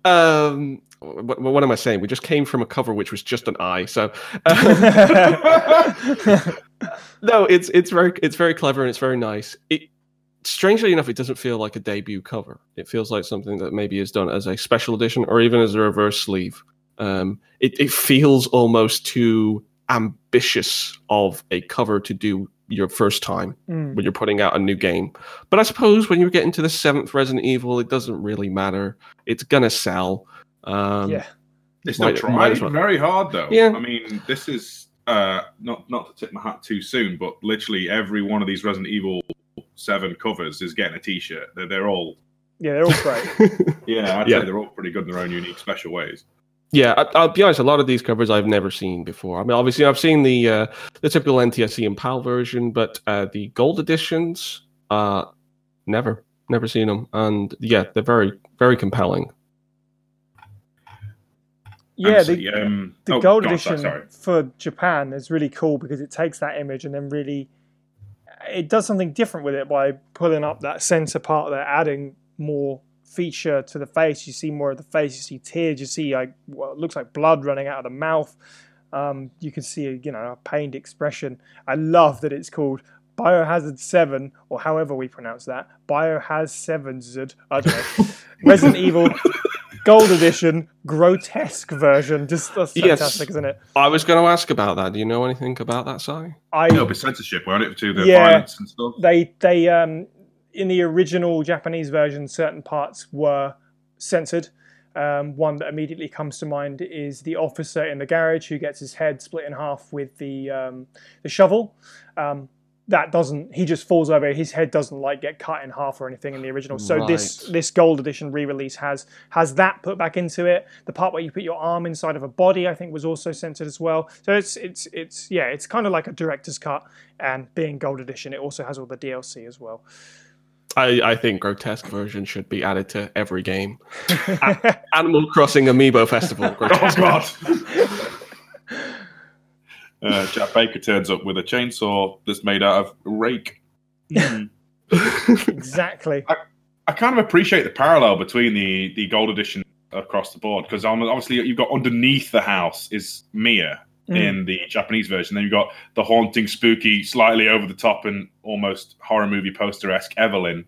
um, what, what am I saying? We just came from a cover which was just an eye. So um, no, it's it's very it's very clever and it's very nice. It strangely enough, it doesn't feel like a debut cover. It feels like something that maybe is done as a special edition or even as a reverse sleeve. Um, it, it feels almost too ambitious of a cover to do your first time mm. when you're putting out a new game. But I suppose when you're getting to the seventh Resident Evil, it doesn't really matter. It's going to sell. Um, yeah. It's not trying very hard, though. Yeah. I mean, this is... Uh, not not to tip my hat too soon, but literally every one of these Resident Evil seven covers is getting a T-shirt. They're, they're all... Yeah, they're all great. yeah, I'd yeah. say they're all pretty good in their own unique, special ways. Yeah, I, I'll be honest, a lot of these covers I've never seen before. I mean, obviously, I've seen the uh, the typical N T S C and PAL version, but uh, the gold editions, uh, never. Never seen them. And yeah, they're very, very compelling. Yeah, the, um, the oh, gold God, edition sorry. for Japan is really cool because it takes that image and then really it does something different with it by pulling up that center part there, adding more feature to the face. You see more of the face. You see tears. You see like what looks like blood running out of the mouth. Um, you can see a, you know, a pained expression. I love that it's called Biohazard seven, or however we pronounce that, Biohazard seven, I don't know, Resident Evil. Gold edition, grotesque version. Just that's fantastic, yes. isn't it? I was going to ask about that. Do you know anything about that, Si? I, It'll be censorship, won't it, to the yeah, violence and stuff? They, they, um, in the original Japanese version, certain parts were censored. Um, one that immediately comes to mind is the officer in the garage who gets his head split in half with the um, the shovel. Um, that doesn't... He just falls over. His head doesn't like get cut in half or anything in the original. So right. this this gold edition re-release has has that put back into it. The part where you put your arm inside of a body, I think, was also censored as well. So it's it's it's yeah, it's kind of like a director's cut. And being gold edition, it also has all the D L C as well. I, I think grotesque version should be added to every game. A- Animal Crossing Amiibo Festival. Oh God. Uh, Jack Baker turns up with a chainsaw that's made out of rake. Exactly. I, I kind of appreciate the parallel between the, the gold edition across the board, because obviously you've got underneath the house is Mia mm. in the Japanese version. Then you've got the haunting, spooky, slightly over the top and almost horror movie poster-esque Evelyn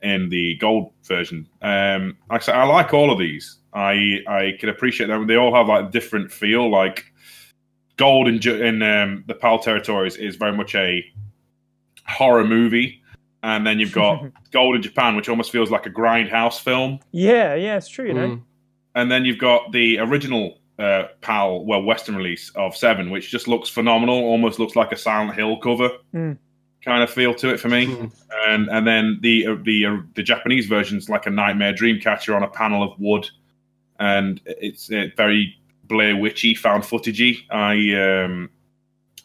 in the gold version. Um, like I said, I like all of these. I I can appreciate them. They all have like different feel, like... Gold in, in um, the PAL territories is very much a horror movie. And then you've got Gold in Japan, which almost feels like a grindhouse film. Yeah, yeah, it's true, you know. Mm. And then you've got the original uh, PAL, well, Western release of seven, which just looks phenomenal, almost looks like a Silent Hill cover mm. kind of feel to it for me. Mm. And and then the uh, the uh, the Japanese version's like a nightmare dream catcher on a panel of wood. And it's it very... Blair Witchy, found footagey. I um,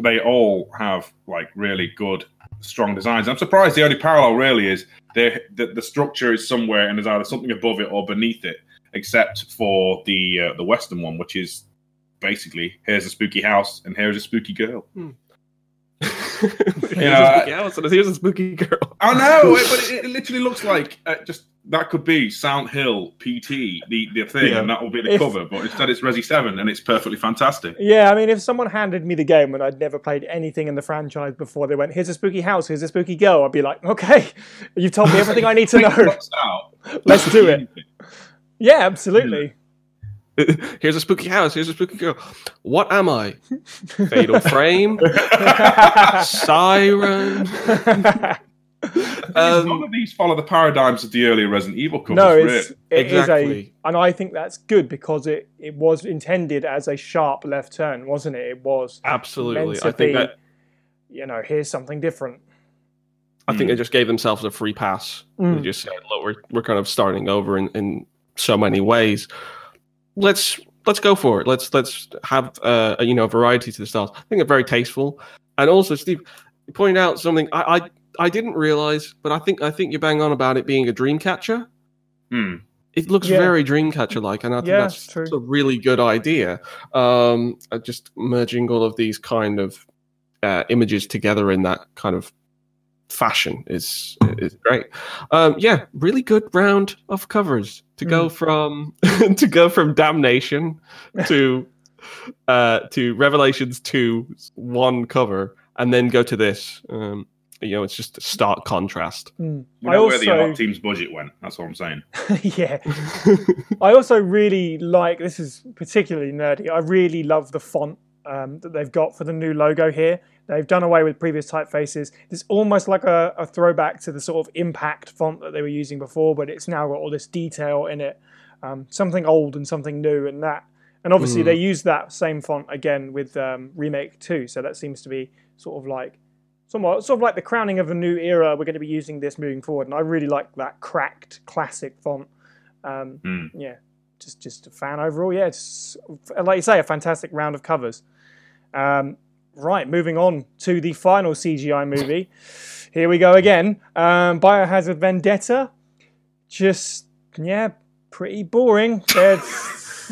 they all have like really good, strong designs. I'm surprised the only parallel really is the the structure is somewhere and there's either something above it or beneath it, except for the uh, the Western one, which is basically here's a spooky house and here's a spooky girl. Hmm. here's you know, a spooky house and here's a spooky girl. I know, it, but it, it literally looks like uh, just. That could be Silent Hill, P T, the, the thing, yeah. and that will be the if, cover. But instead it's Resi seven, and it's perfectly fantastic. Yeah, I mean, if someone handed me the game and I'd never played anything in the franchise before, they went, here's a spooky house, here's a spooky girl, I'd be like, okay, you've told me everything I need to know. Let's do it. Yeah, absolutely. Here's a spooky house, here's a spooky girl. What am I? Fatal Frame? Siren? Um, none of these follow the paradigms of the earlier Resident Evil covers. No, it's, it exactly. is a, and I think that's good because it, it was intended as a sharp left turn, wasn't it? It was absolutely. I think be, that you know, here's something different. I mm. think they just gave themselves a free pass. Mm. They just said, "Look, we're we're kind of starting over in, in so many ways. Let's let's go for it. Let's let's have uh, a, you know variety to the styles." I think they're very tasteful, and also Steve pointed out something I. I I didn't realize, but I think I think you're bang on about it being a Dreamcatcher. Mm. It looks yeah. very Dreamcatcher-like, and I think yeah, that's true. a really good idea. Um, just merging all of these kind of uh, images together in that kind of fashion is is great. Um, yeah, really good round of covers to mm. go from to go from Damnation to uh, to Revelations two one cover, and then go to this. Um, you know, it's just a stark contrast. Mm. You know I also, where the art team's budget went, that's what I'm saying. Yeah. I also really like, this is particularly nerdy, I really love the font um, that they've got for the new logo here. They've done away with previous typefaces. It's almost like a, a throwback to the sort of Impact font that they were using before, but it's now got all this detail in it. Um, something old and something new and that. And obviously mm. they use that same font again with um, Remake two, so that seems to be sort of like somewhat, sort of like the crowning of a new era. We're going to be using this moving forward, and I really like that cracked classic font. Um, mm. Yeah, just just a fan overall. Yeah, it's like you say, a fantastic round of covers. Um, right, moving on to the final C G I movie. Here we go again. Um, Biohazard Vendetta. Just yeah, pretty boring.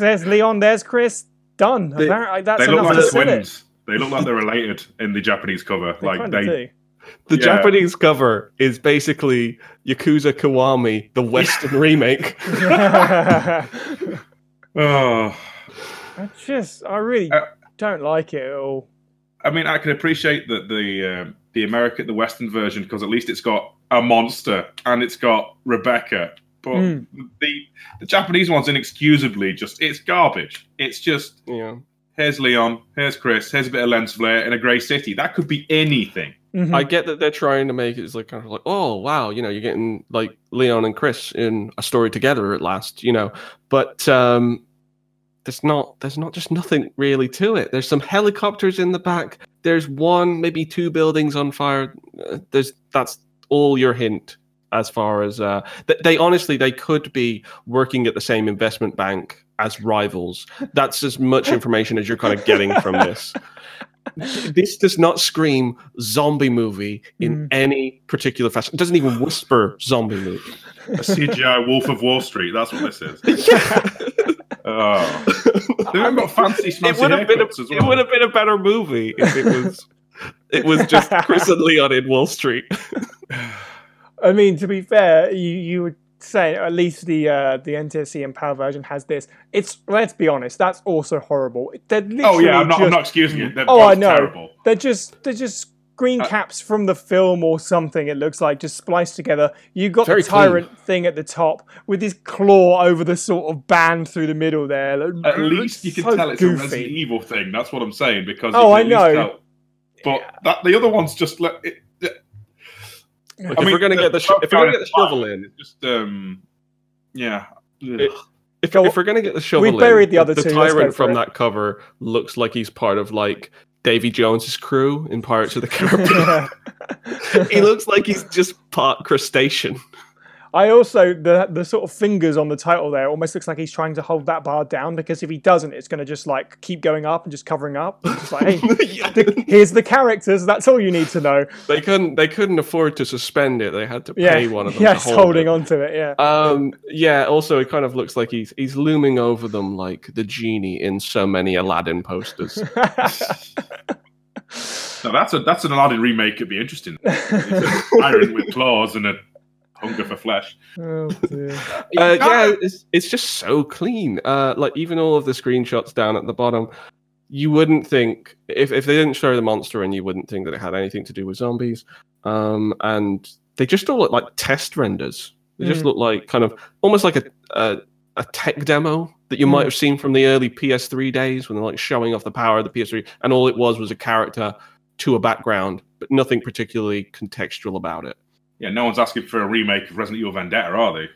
There's Leon, there's Chris. Done. They, That's they look like the twins. It. They look like they're related in the Japanese cover. They like they, do. The yeah. Japanese cover is basically Yakuza Kiwami, the Western remake. oh, I just, I really uh, don't like it at all. I mean, I can appreciate that the uh, the American, the Western version, because at least it's got a monster and it's got Rebecca. But mm. the, the Japanese one's inexcusably just, it's garbage. It's just, yeah. here's Leon, here's Chris, here's a bit of lens flare in a grey city. That could be anything. Mm-hmm. I get that they're trying to make it as like, kind of like, oh, wow, you know, you're getting like Leon and Chris in a story together at last, you know. But um, there's not, there's not just nothing really to it. There's some helicopters in the back. There's one, maybe two buildings on fire. There's, that's all your hint. As far as uh, they, they honestly, they could be working at the same investment bank as rivals. That's as much information as you're kind of getting from this. This does not scream zombie movie in mm. any particular fashion. It doesn't even whisper zombie movie. A C G I Wolf of Wall Street. That's what this is. Yeah. Oh. They haven't got fancy, fancy haircuts as well. It would have been a better movie if it was. It was just Chris and Leon in Wall Street. I mean, to be fair, you, you would say at least the uh, the N T S C and PAL version has this. It's, let's be honest, that's also horrible. They're literally oh yeah, I'm not, just, I'm not excusing you. They're oh, both I know. Terrible. They're just they're just screen caps uh, from the film or something. It looks like just spliced together. You got the Tyrant clean. Thing at the top with his claw over the sort of band through the middle there. It at least you can so tell it's goofy. A Resident Evil thing. That's what I'm saying because oh, I know. Tell. But yeah. that the other one's just like. It, Like if, mean, we're gonna the, get the sh- if we're going to get the shovel in, it's just, um, yeah. It, if, so, if we're going to get the shovel we buried in, the, other the, the two, Tyrant from it. That cover looks like he's part of like Davy Jones's crew in Pirates of the Caribbean. He looks like he's just part crustacean. I also, the the sort of fingers on the title there almost looks like he's trying to hold that bar down because if he doesn't, it's going to just like keep going up and just covering up. It's like, hey, yeah. the, here's the characters. That's all you need to know. They couldn't They couldn't afford to suspend it. They had to pay yeah. one of them yes, to hold holding it. on to it, yeah. Um, yeah, also it kind of looks like he's, he's looming over them like the genie in so many Aladdin posters. Now that's, a, that's an Aladdin remake. It'd be interesting. It's an iron with claws and a hunger for flesh. Oh, dear. uh, yeah, it's, it's just so clean. Uh, like even all of the screenshots down at the bottom, you wouldn't think if, if they didn't show the monster, and you wouldn't think that it had anything to do with zombies. Um, and they just all look like test renders. They mm. just look like kind of almost like a a, a tech demo that you mm. might have seen from the early P S three days when they're like showing off the power of the P S three, and all it was was a character to a background, but nothing particularly contextual about it. Yeah, no one's asking for a remake of Resident Evil Vendetta, are they?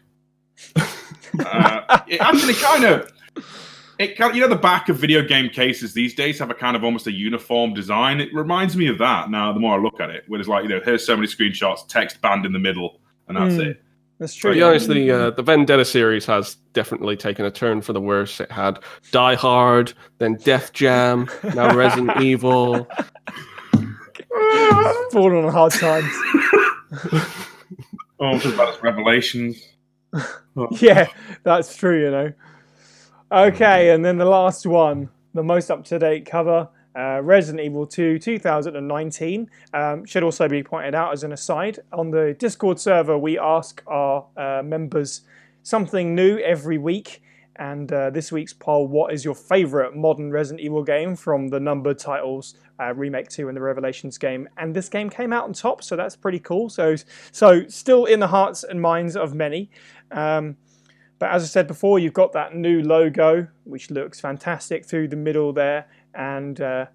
uh, it actually kind of... it kind of, you know, the back of video game cases these days have a kind of almost a uniform design. It reminds me of that now, the more I look at it. Where it's like, you know, here's so many screenshots, text band in the middle, and that's mm, it. That's true. But yeah, honestly, uh, the Vendetta series has definitely taken a turn for the worse. It had Die Hard, then Def Jam, now Resident Evil. It's fallen on hard times. Oh, it's about its Revelations. Oh. Yeah, that's true, you know. Okay, and then the last one, the most up-to-date cover, uh, Resident Evil two two thousand nineteen. Um, should also be pointed out as an aside. On the Discord server, we ask our uh, members something new every week. And uh, this week's poll, what is your favourite modern Resident Evil game from the numbered titles, uh, Remake two and the Revelations game? And this game came out on top, so that's pretty cool. So, so still in the hearts and minds of many. Um, but as I said before, you've got that new logo, which looks fantastic through the middle there. And uh,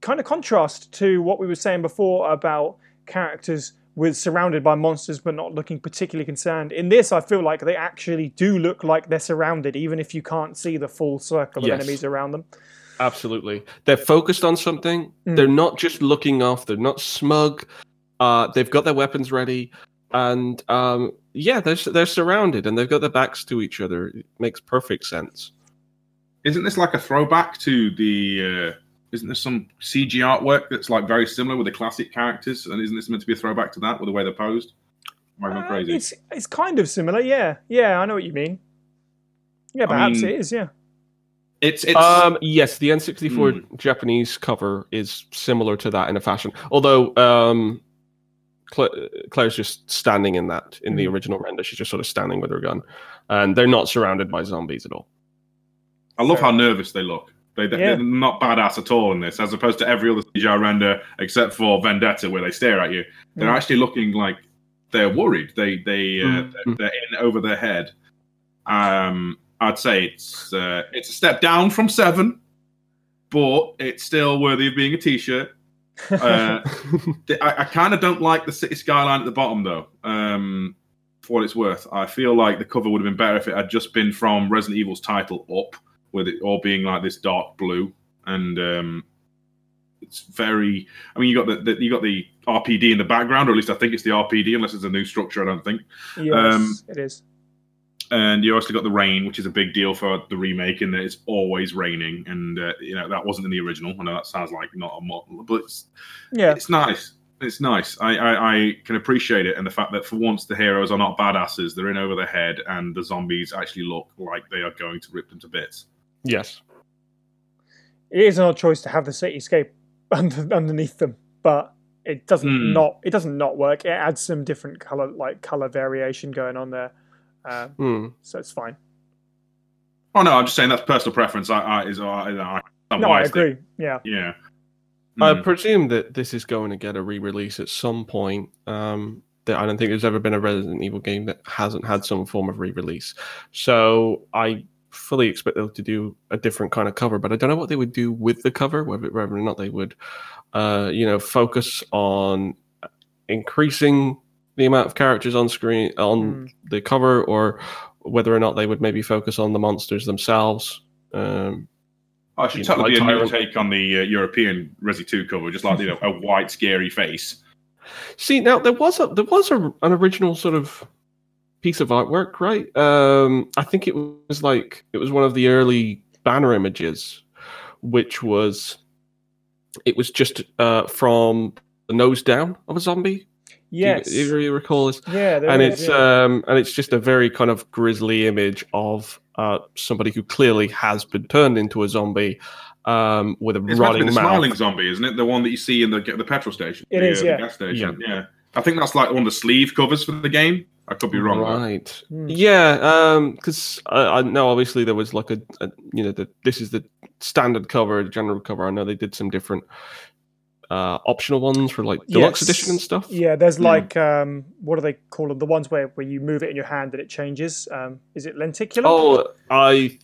kind of contrast to what we were saying before about characters with surrounded by monsters but not looking particularly concerned. In this, I feel like they actually do look like they're surrounded, even if you can't see the full circle of yes. enemies around them. Absolutely. They're focused on something. Mm. They're not just looking off. They're not smug. Uh, they've got their weapons ready. And um, yeah, they're, they're surrounded and they've got their backs to each other. It makes perfect sense. Isn't this like a throwback to the... Uh... Isn't there some C G artwork that's like very similar with the classic characters? And isn't this meant to be a throwback to that with the way they're posed? Am I going uh, crazy? It's, it's kind of similar, yeah. Yeah, I know what you mean. Yeah, perhaps I mean, it is, yeah. It's, it's um, yes, the N sixty-four mm. Japanese cover is similar to that in a fashion. Although um, Cla- Claire's just standing in that, in mm. the original render. She's just sort of standing with her gun. And they're not surrounded by zombies at all. I love so, how nervous they look. They, they're yeah. not badass at all in this, as opposed to every other C G I render except for Vendetta, where they stare at you. They're mm. actually looking like they're worried. They they uh, mm. they're, they're in over their head. Um, I'd say it's uh, it's a step down from seven, but it's still worthy of being a T-shirt. Uh, I, I kind of don't like the city skyline at the bottom though. Um, for what it's worth, I feel like the cover would have been better if it had just been from Resident Evil's title up, with it all being like this dark blue, and um, it's very. I mean, you got the, the you got the R P D in the background, or at least I think it's the R P D, unless it's a new structure. I don't think. Yes, um, it is. And you also got the rain, which is a big deal for the remake, in that it's always raining, and uh, you know that wasn't in the original. I know that sounds like not a model, but it's yeah, it's nice. It's nice. I, I, I can appreciate it, and the fact that for once the heroes are not badasses; they're in over their head, and the zombies actually look like they are going to rip them to bits. Yes. It is an odd choice to have the cityscape under, underneath them, but it doesn't mm. not it doesn't not work. It adds some different color like color variation going on there, uh, mm. so it's fine. Oh no, I'm just saying that's personal preference. I, I is I, I, I'm no, I agree. Thing. Yeah, yeah. Mm. I presume that this is going to get a re-release at some point. Um, that I don't think there's ever been a Resident Evil game that hasn't had some form of re-release. So I. fully expect them to do a different kind of cover, but I don't know what they would do with the cover, whether, whether or not they would, uh, you know, focus on increasing the amount of characters on screen on mm. the cover, or whether or not they would maybe focus on the monsters themselves. Um, I should totally be a new take on the uh, European Resi two cover, just like you know, a white scary face. See, now there was a there was a, an original sort of piece of artwork, right? Um, I think it was like it was one of the early banner images, which was it was just uh, from the nose down of a zombie. Yes, do you, do you recall this? Yeah, and is, it's yeah. um, and it's just a very kind of grisly image of uh, somebody who clearly has been turned into a zombie um, with a it's rotting mouth. The smiling zombie, isn't it? The one that you see in the the petrol station. It the, is, yeah. The gas station. Yeah. yeah, I think that's like one of the sleeve covers for the game. I could be wrong. Right. Mm. Yeah, because um, I, I know obviously there was like a, a you know, the, this is the standard cover, the general cover. I know they did some different uh, optional ones for like deluxe yes. edition and stuff. Yeah, there's mm. like, um, what do they call them? The ones where, where you move it in your hand and it changes. Um, is it lenticular? Oh, I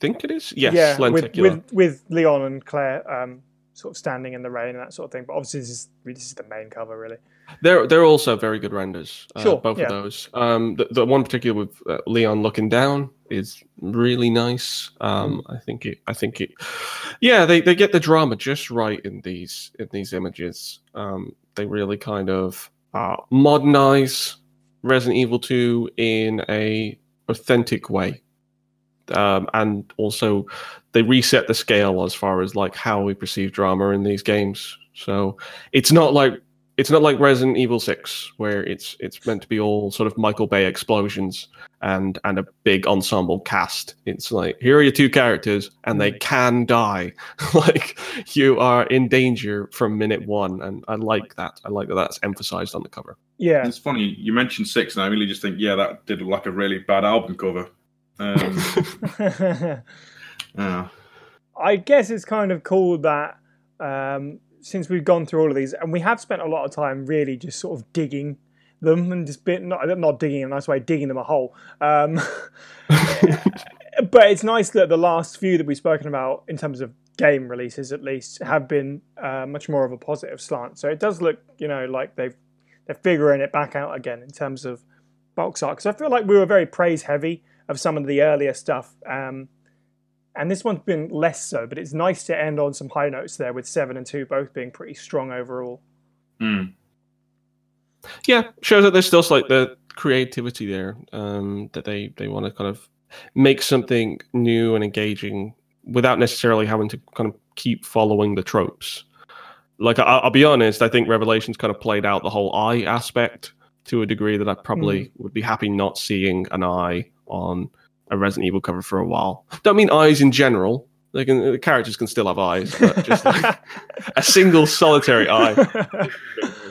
think it is. Yes, yeah, lenticular. With, with, with Leon and Claire um, sort of standing in the rain and that sort of thing. But obviously this is, this is the main cover, really. They're they're also very good renders, uh, sure, both yeah. of those. Um, the, the one particular with uh, Leon looking down is really nice. Um, mm. I think it. I think it. Yeah, they, they get the drama just right in these in these images. Um, they really kind of uh, modernize Resident Evil two in a authentic way, um, and also they reset the scale as far as like how we perceive drama in these games. So it's not like. It's not like Resident Evil six, where it's it's meant to be all sort of Michael Bay explosions and, and a big ensemble cast. It's like, here are your two characters, and they can die. Like, you are in danger from minute one, and I like that. I like that that's emphasized on the cover. Yeah. It's funny, you mentioned six, and I really just think, yeah, that did like a really bad album cover. Um, uh. I guess it's kind of cool that um, since we've gone through all of these, and we have spent a lot of time really just sort of digging them and just bit, not, not digging in a nice way, digging them a hole. Um, but it's nice that the last few that we've spoken about, in terms of game releases at least, have been uh, much more of a positive slant. So it does look, you know, like they've, they're figuring it back out again in terms of box art. Because I feel like we were very praise-heavy of some of the earlier stuff. Um, and this one's been less so, but it's nice to end on some high notes there with seven and two both being pretty strong overall. Mm. Yeah, shows that there's still like the creativity there, um, that they, they want to kind of make something new and engaging without necessarily having to kind of keep following the tropes. Like, I, I'll be honest, I think Revelations kind of played out the whole eye aspect to a degree that I probably mm. would be happy not seeing an eye on a Resident Evil cover for a while. Don't mean eyes in general. They can, the characters can still have eyes, but just like a single solitary eye.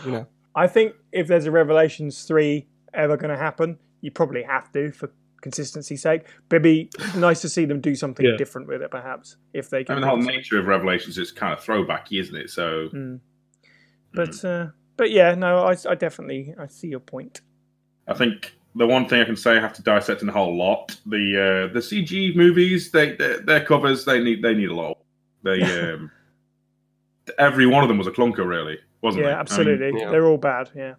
You know. I think if there's a Revelations three ever going to happen, you probably have to for consistency's sake. But it'd be nice to see them do something yeah. different with it, perhaps, if they can. I mean, the whole nature of Revelations is kind of throwbacky, isn't it? So, mm. but mm. Uh, but yeah, no, I, I definitely I see your point. I think the one thing I can say I have to dissect in a whole lot the uh, the C G movies, they their, their covers they need they need a lot. They um, every one of them was a clunker, really. Wasn't yeah, it? absolutely. I mean, yeah. They're all bad, yeah.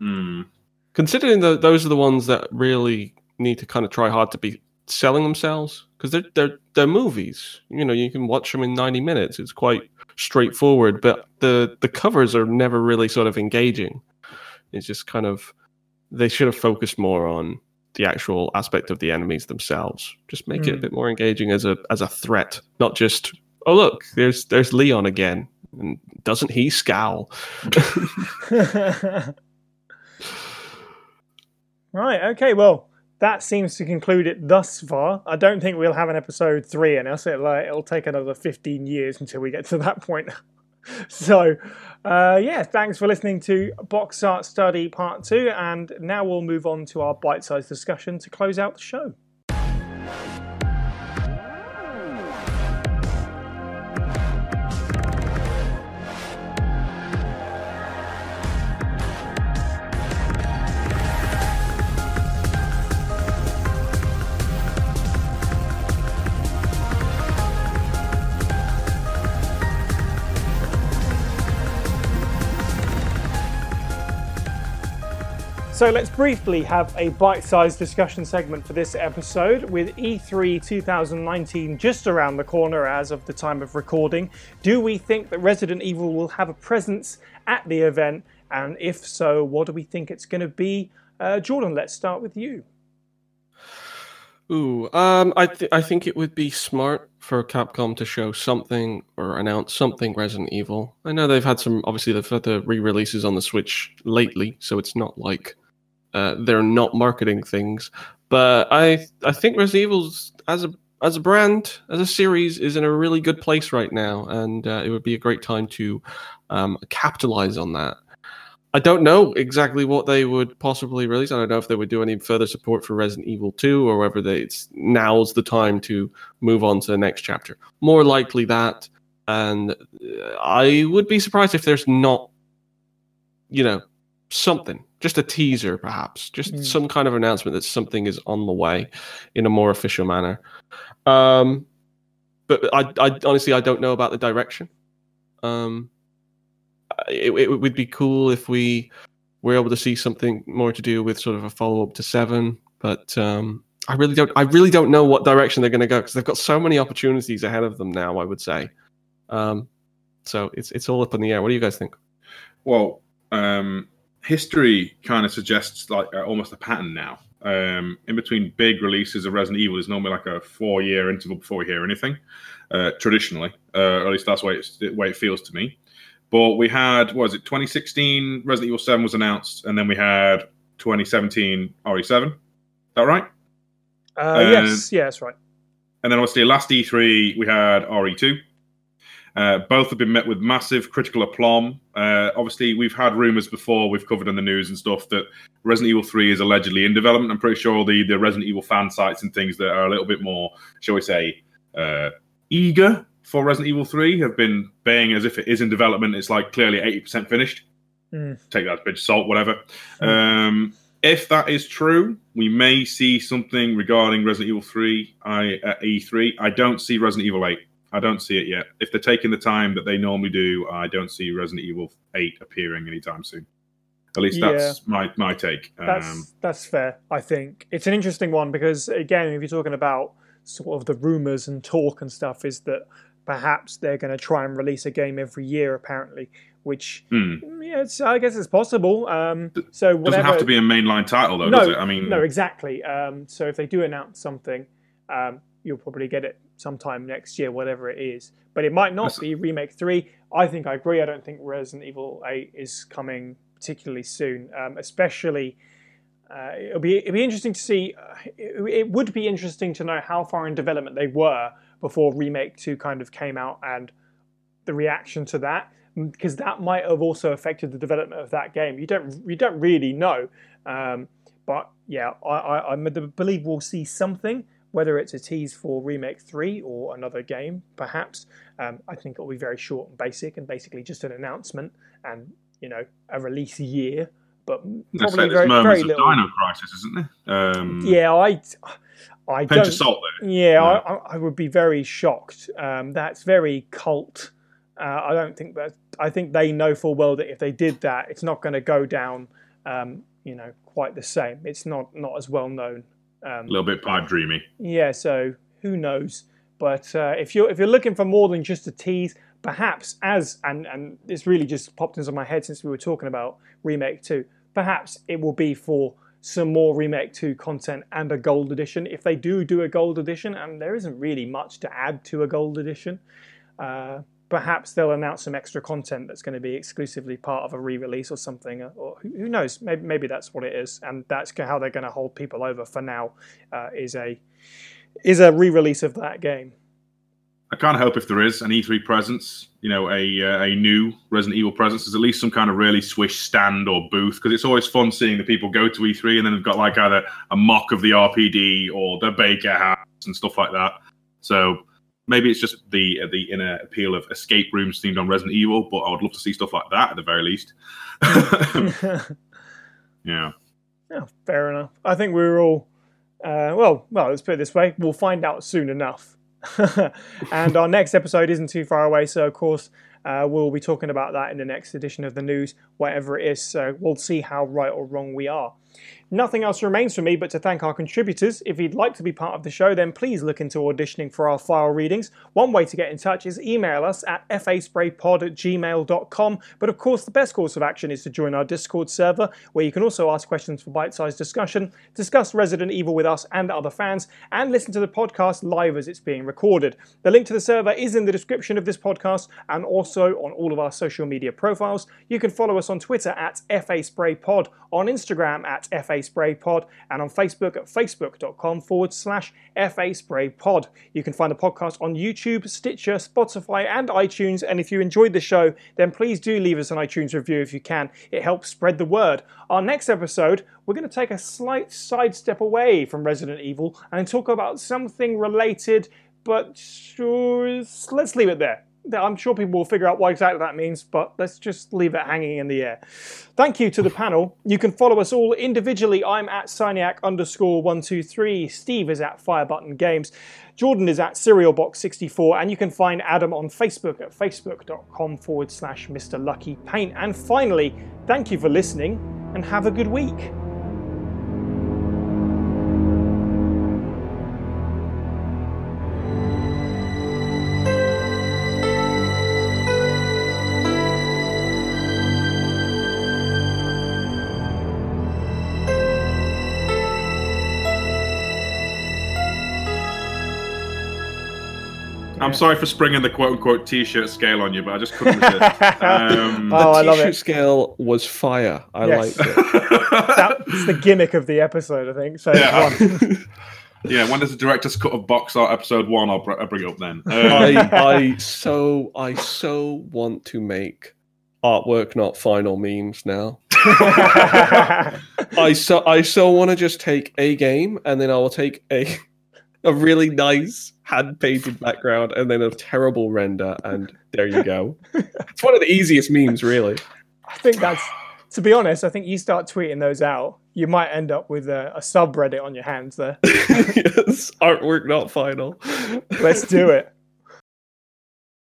Mm. Considering the, those are the ones that really need to kind of try hard to be selling themselves, because they're, they're, they're movies. You know, you can watch them in ninety minutes. It's quite straightforward, but the, the covers are never really sort of engaging. It's just kind of... They should have focused more on the actual aspect of the enemies themselves. Just make mm. it a bit more engaging as a as a threat, not just, oh, look, there's there's Leon again. And doesn't he scowl? Right, okay, well, that seems to conclude it thus far. I don't think we'll have an episode three in us. It'll, uh, it'll take another fifteen years until we get to that point. So, uh, yeah, thanks for listening to Box Art Study Part two, and now we'll move on to our bite-sized discussion to close out the show. So let's briefly have a bite-sized discussion segment for this episode. With E three twenty nineteen just around the corner as of the time of recording, do we think that Resident Evil will have a presence at the event? And if so, what do we think it's going to be? Uh, Jordan, let's start with you. Ooh, um, I, th- I think it would be smart for Capcom to show something or announce something Resident Evil. I know they've had some, obviously, they've had the re-releases on the Switch lately, so it's not like... Uh, they're not marketing things, but I I think Resident Evil as a as a brand, as a series, is in a really good place right now, and uh, it would be a great time to um, capitalize on that. I don't know exactly what they would possibly release. I don't know if they would do any further support for Resident Evil two, or whether they, it's now's the time to move on to the next chapter. More likely that, and I would be surprised if there's not, you know, something. Just a teaser, perhaps. Just mm. some kind of announcement that something is on the way in a more official manner. Um, but I, I honestly, I don't know about the direction. Um, it, it would be cool if we were able to see something more to do with sort of a follow-up to seven. But um, I really don't I really don't know what direction they're going to go, because they've got so many opportunities ahead of them now, I would say. Um, so it's, it's all up in the air. What do you guys think? Well... Um... History kind of suggests like uh, almost a pattern now. Um, in between big releases of Resident Evil, there's normally like a four-year interval before we hear anything, uh, traditionally. Uh, or at least that's the way, it's, the way it feels to me. But we had, what was it, twenty sixteen, Resident Evil seven was announced, and then we had twenty seventeen R E seven. Is that right? Uh, uh, yes, yeah, that's right. And then obviously last E three, we had R E two. Uh, both have been met with massive critical aplomb. Uh, obviously, we've had rumours before, we've covered in the news and stuff, that Resident Evil three is allegedly in development. I'm pretty sure the, the Resident Evil fan sites and things that are a little bit more, shall we say, uh, eager for Resident Evil three have been baying as if it is in development. It's like clearly eighty percent finished. Mm. Take that as a bit of salt, whatever. Mm. Um, if that is true, we may see something regarding Resident Evil three I, at E three. I don't see Resident Evil eight. I don't see it yet. If they're taking the time that they normally do, I don't see Resident Evil eight appearing anytime soon. At least that's yeah. my, my take. That's, um, that's fair, I think. It's an interesting one because, again, if you're talking about sort of the rumours and talk and stuff, is that perhaps they're going to try and release a game every year, apparently, which mm. yeah, it's, I guess it's possible. Um, so whatever, doesn't have to be a mainline title, though, no, does it? I mean, no, exactly. Um, so if they do announce something, um, you'll probably get it sometime next year, whatever it is. But it might not be Remake three. I think I agree. I don't think Resident Evil eight is coming particularly soon. Um, especially, uh, it'll be it'll be interesting to see. Uh, it, it would be interesting to know how far in development they were before Remake two kind of came out and the reaction to that, because that might have also affected the development of that game. You don't you don't really know. Um, but yeah, I, I, I believe we'll see something. Whether it's a tease for Remake three or another game, perhaps, um, I think it'll be very short and basic and basically just an announcement and, you know, a release year. But probably very, very little. There's Dino Crisis, isn't there? Um, yeah, I, I don't... Pinch of salt there. Yeah, yeah. I, I would be very shocked. Um, that's very cult. Uh, I don't think that... I think they know full well that if they did that, it's not going to go down, um, you know, quite the same. It's not, not as well known. Um, a little bit pipe dreamy. Yeah, so who knows? But uh, if you're if you're looking for more than just a tease, perhaps as and and it's really just popped into my head since we were talking about Remake two. Perhaps it will be for some more Remake two content and a gold edition. If they do do a gold edition, and there isn't really much to add to a gold edition, uh, perhaps they'll announce some extra content that's going to be exclusively part of a re-release or something, or who knows? Maybe, maybe that's what it is, and that's how they're going to hold people over for now. Uh, is a is a re-release of that game. I can't hope if there is an E three presence, you know, a uh, a new Resident Evil presence. There's at least some kind of really swish stand or booth, because it's always fun seeing the people go to E three and then they've got like either a mock of the R P D or the Baker House and stuff like that. So. Maybe it's just the the inner appeal of escape rooms themed on Resident Evil, but I would love to see stuff like that at the very least. yeah. Oh, fair enough. I think we're all, uh, well, well, let's put it this way. We'll find out soon enough. And our next episode isn't too far away, so of course uh, we'll be talking about that in the next edition of the news, whatever it is, so we'll see how right or wrong we are. Nothing else remains for me but to thank our contributors. If you'd like to be part of the show, then please look into auditioning for our file readings. One way to get in touch is email us at faspraypod at gmail dot com. But of course, the best course of action is to join our Discord server, where you can also ask questions for bite-sized discussion, discuss Resident Evil with us and other fans, and listen to the podcast live as it's being recorded. The link to the server is in the description of this podcast and also on all of our social media profiles. You can follow us on Twitter at faspraypod, on Instagram at faspraypod, FASprayPod, and on Facebook at facebook dot com forward slash FASprayPod. You can find the podcast on YouTube, Stitcher, Spotify, and iTunes, and if you enjoyed the show, then please do leave us an iTunes review if you can. It helps spread the word. Our next episode, we're going to take a slight sidestep away from Resident Evil and talk about something related, but sure, let's leave it there. I'm sure people will figure out what exactly that means, but let's just leave it hanging in the air. Thank you to the panel. You can follow us all individually. I'm at Syniac underscore one two three. Steve is at Fire Button Games. Jordan is at Cereal Box sixty-four, and you can find Adam on Facebook at facebook dot com forward slash Mister Lucky Paint. And finally, thank you for listening, and have a good week. I'm sorry for springing the quote-unquote T-shirt scale on you, but I just couldn't resist. Um, the, the oh, T-shirt scale was fire. I yes. liked it. That's the gimmick of the episode, I think. So yeah. Yeah, when does the director's cut of box art episode one? I'll, I'll bring it up then. Um, I, I so I so want to make artwork, not final memes now. I so I so want to just take a game, and then I will take a a really nice hand painted background, and then a terrible render, and there you go. It's one of the easiest memes, really. I think that's. To be honest, I think you start tweeting those out, you might end up with a, a subreddit on your hands there. Yes, artwork not final. Let's do it.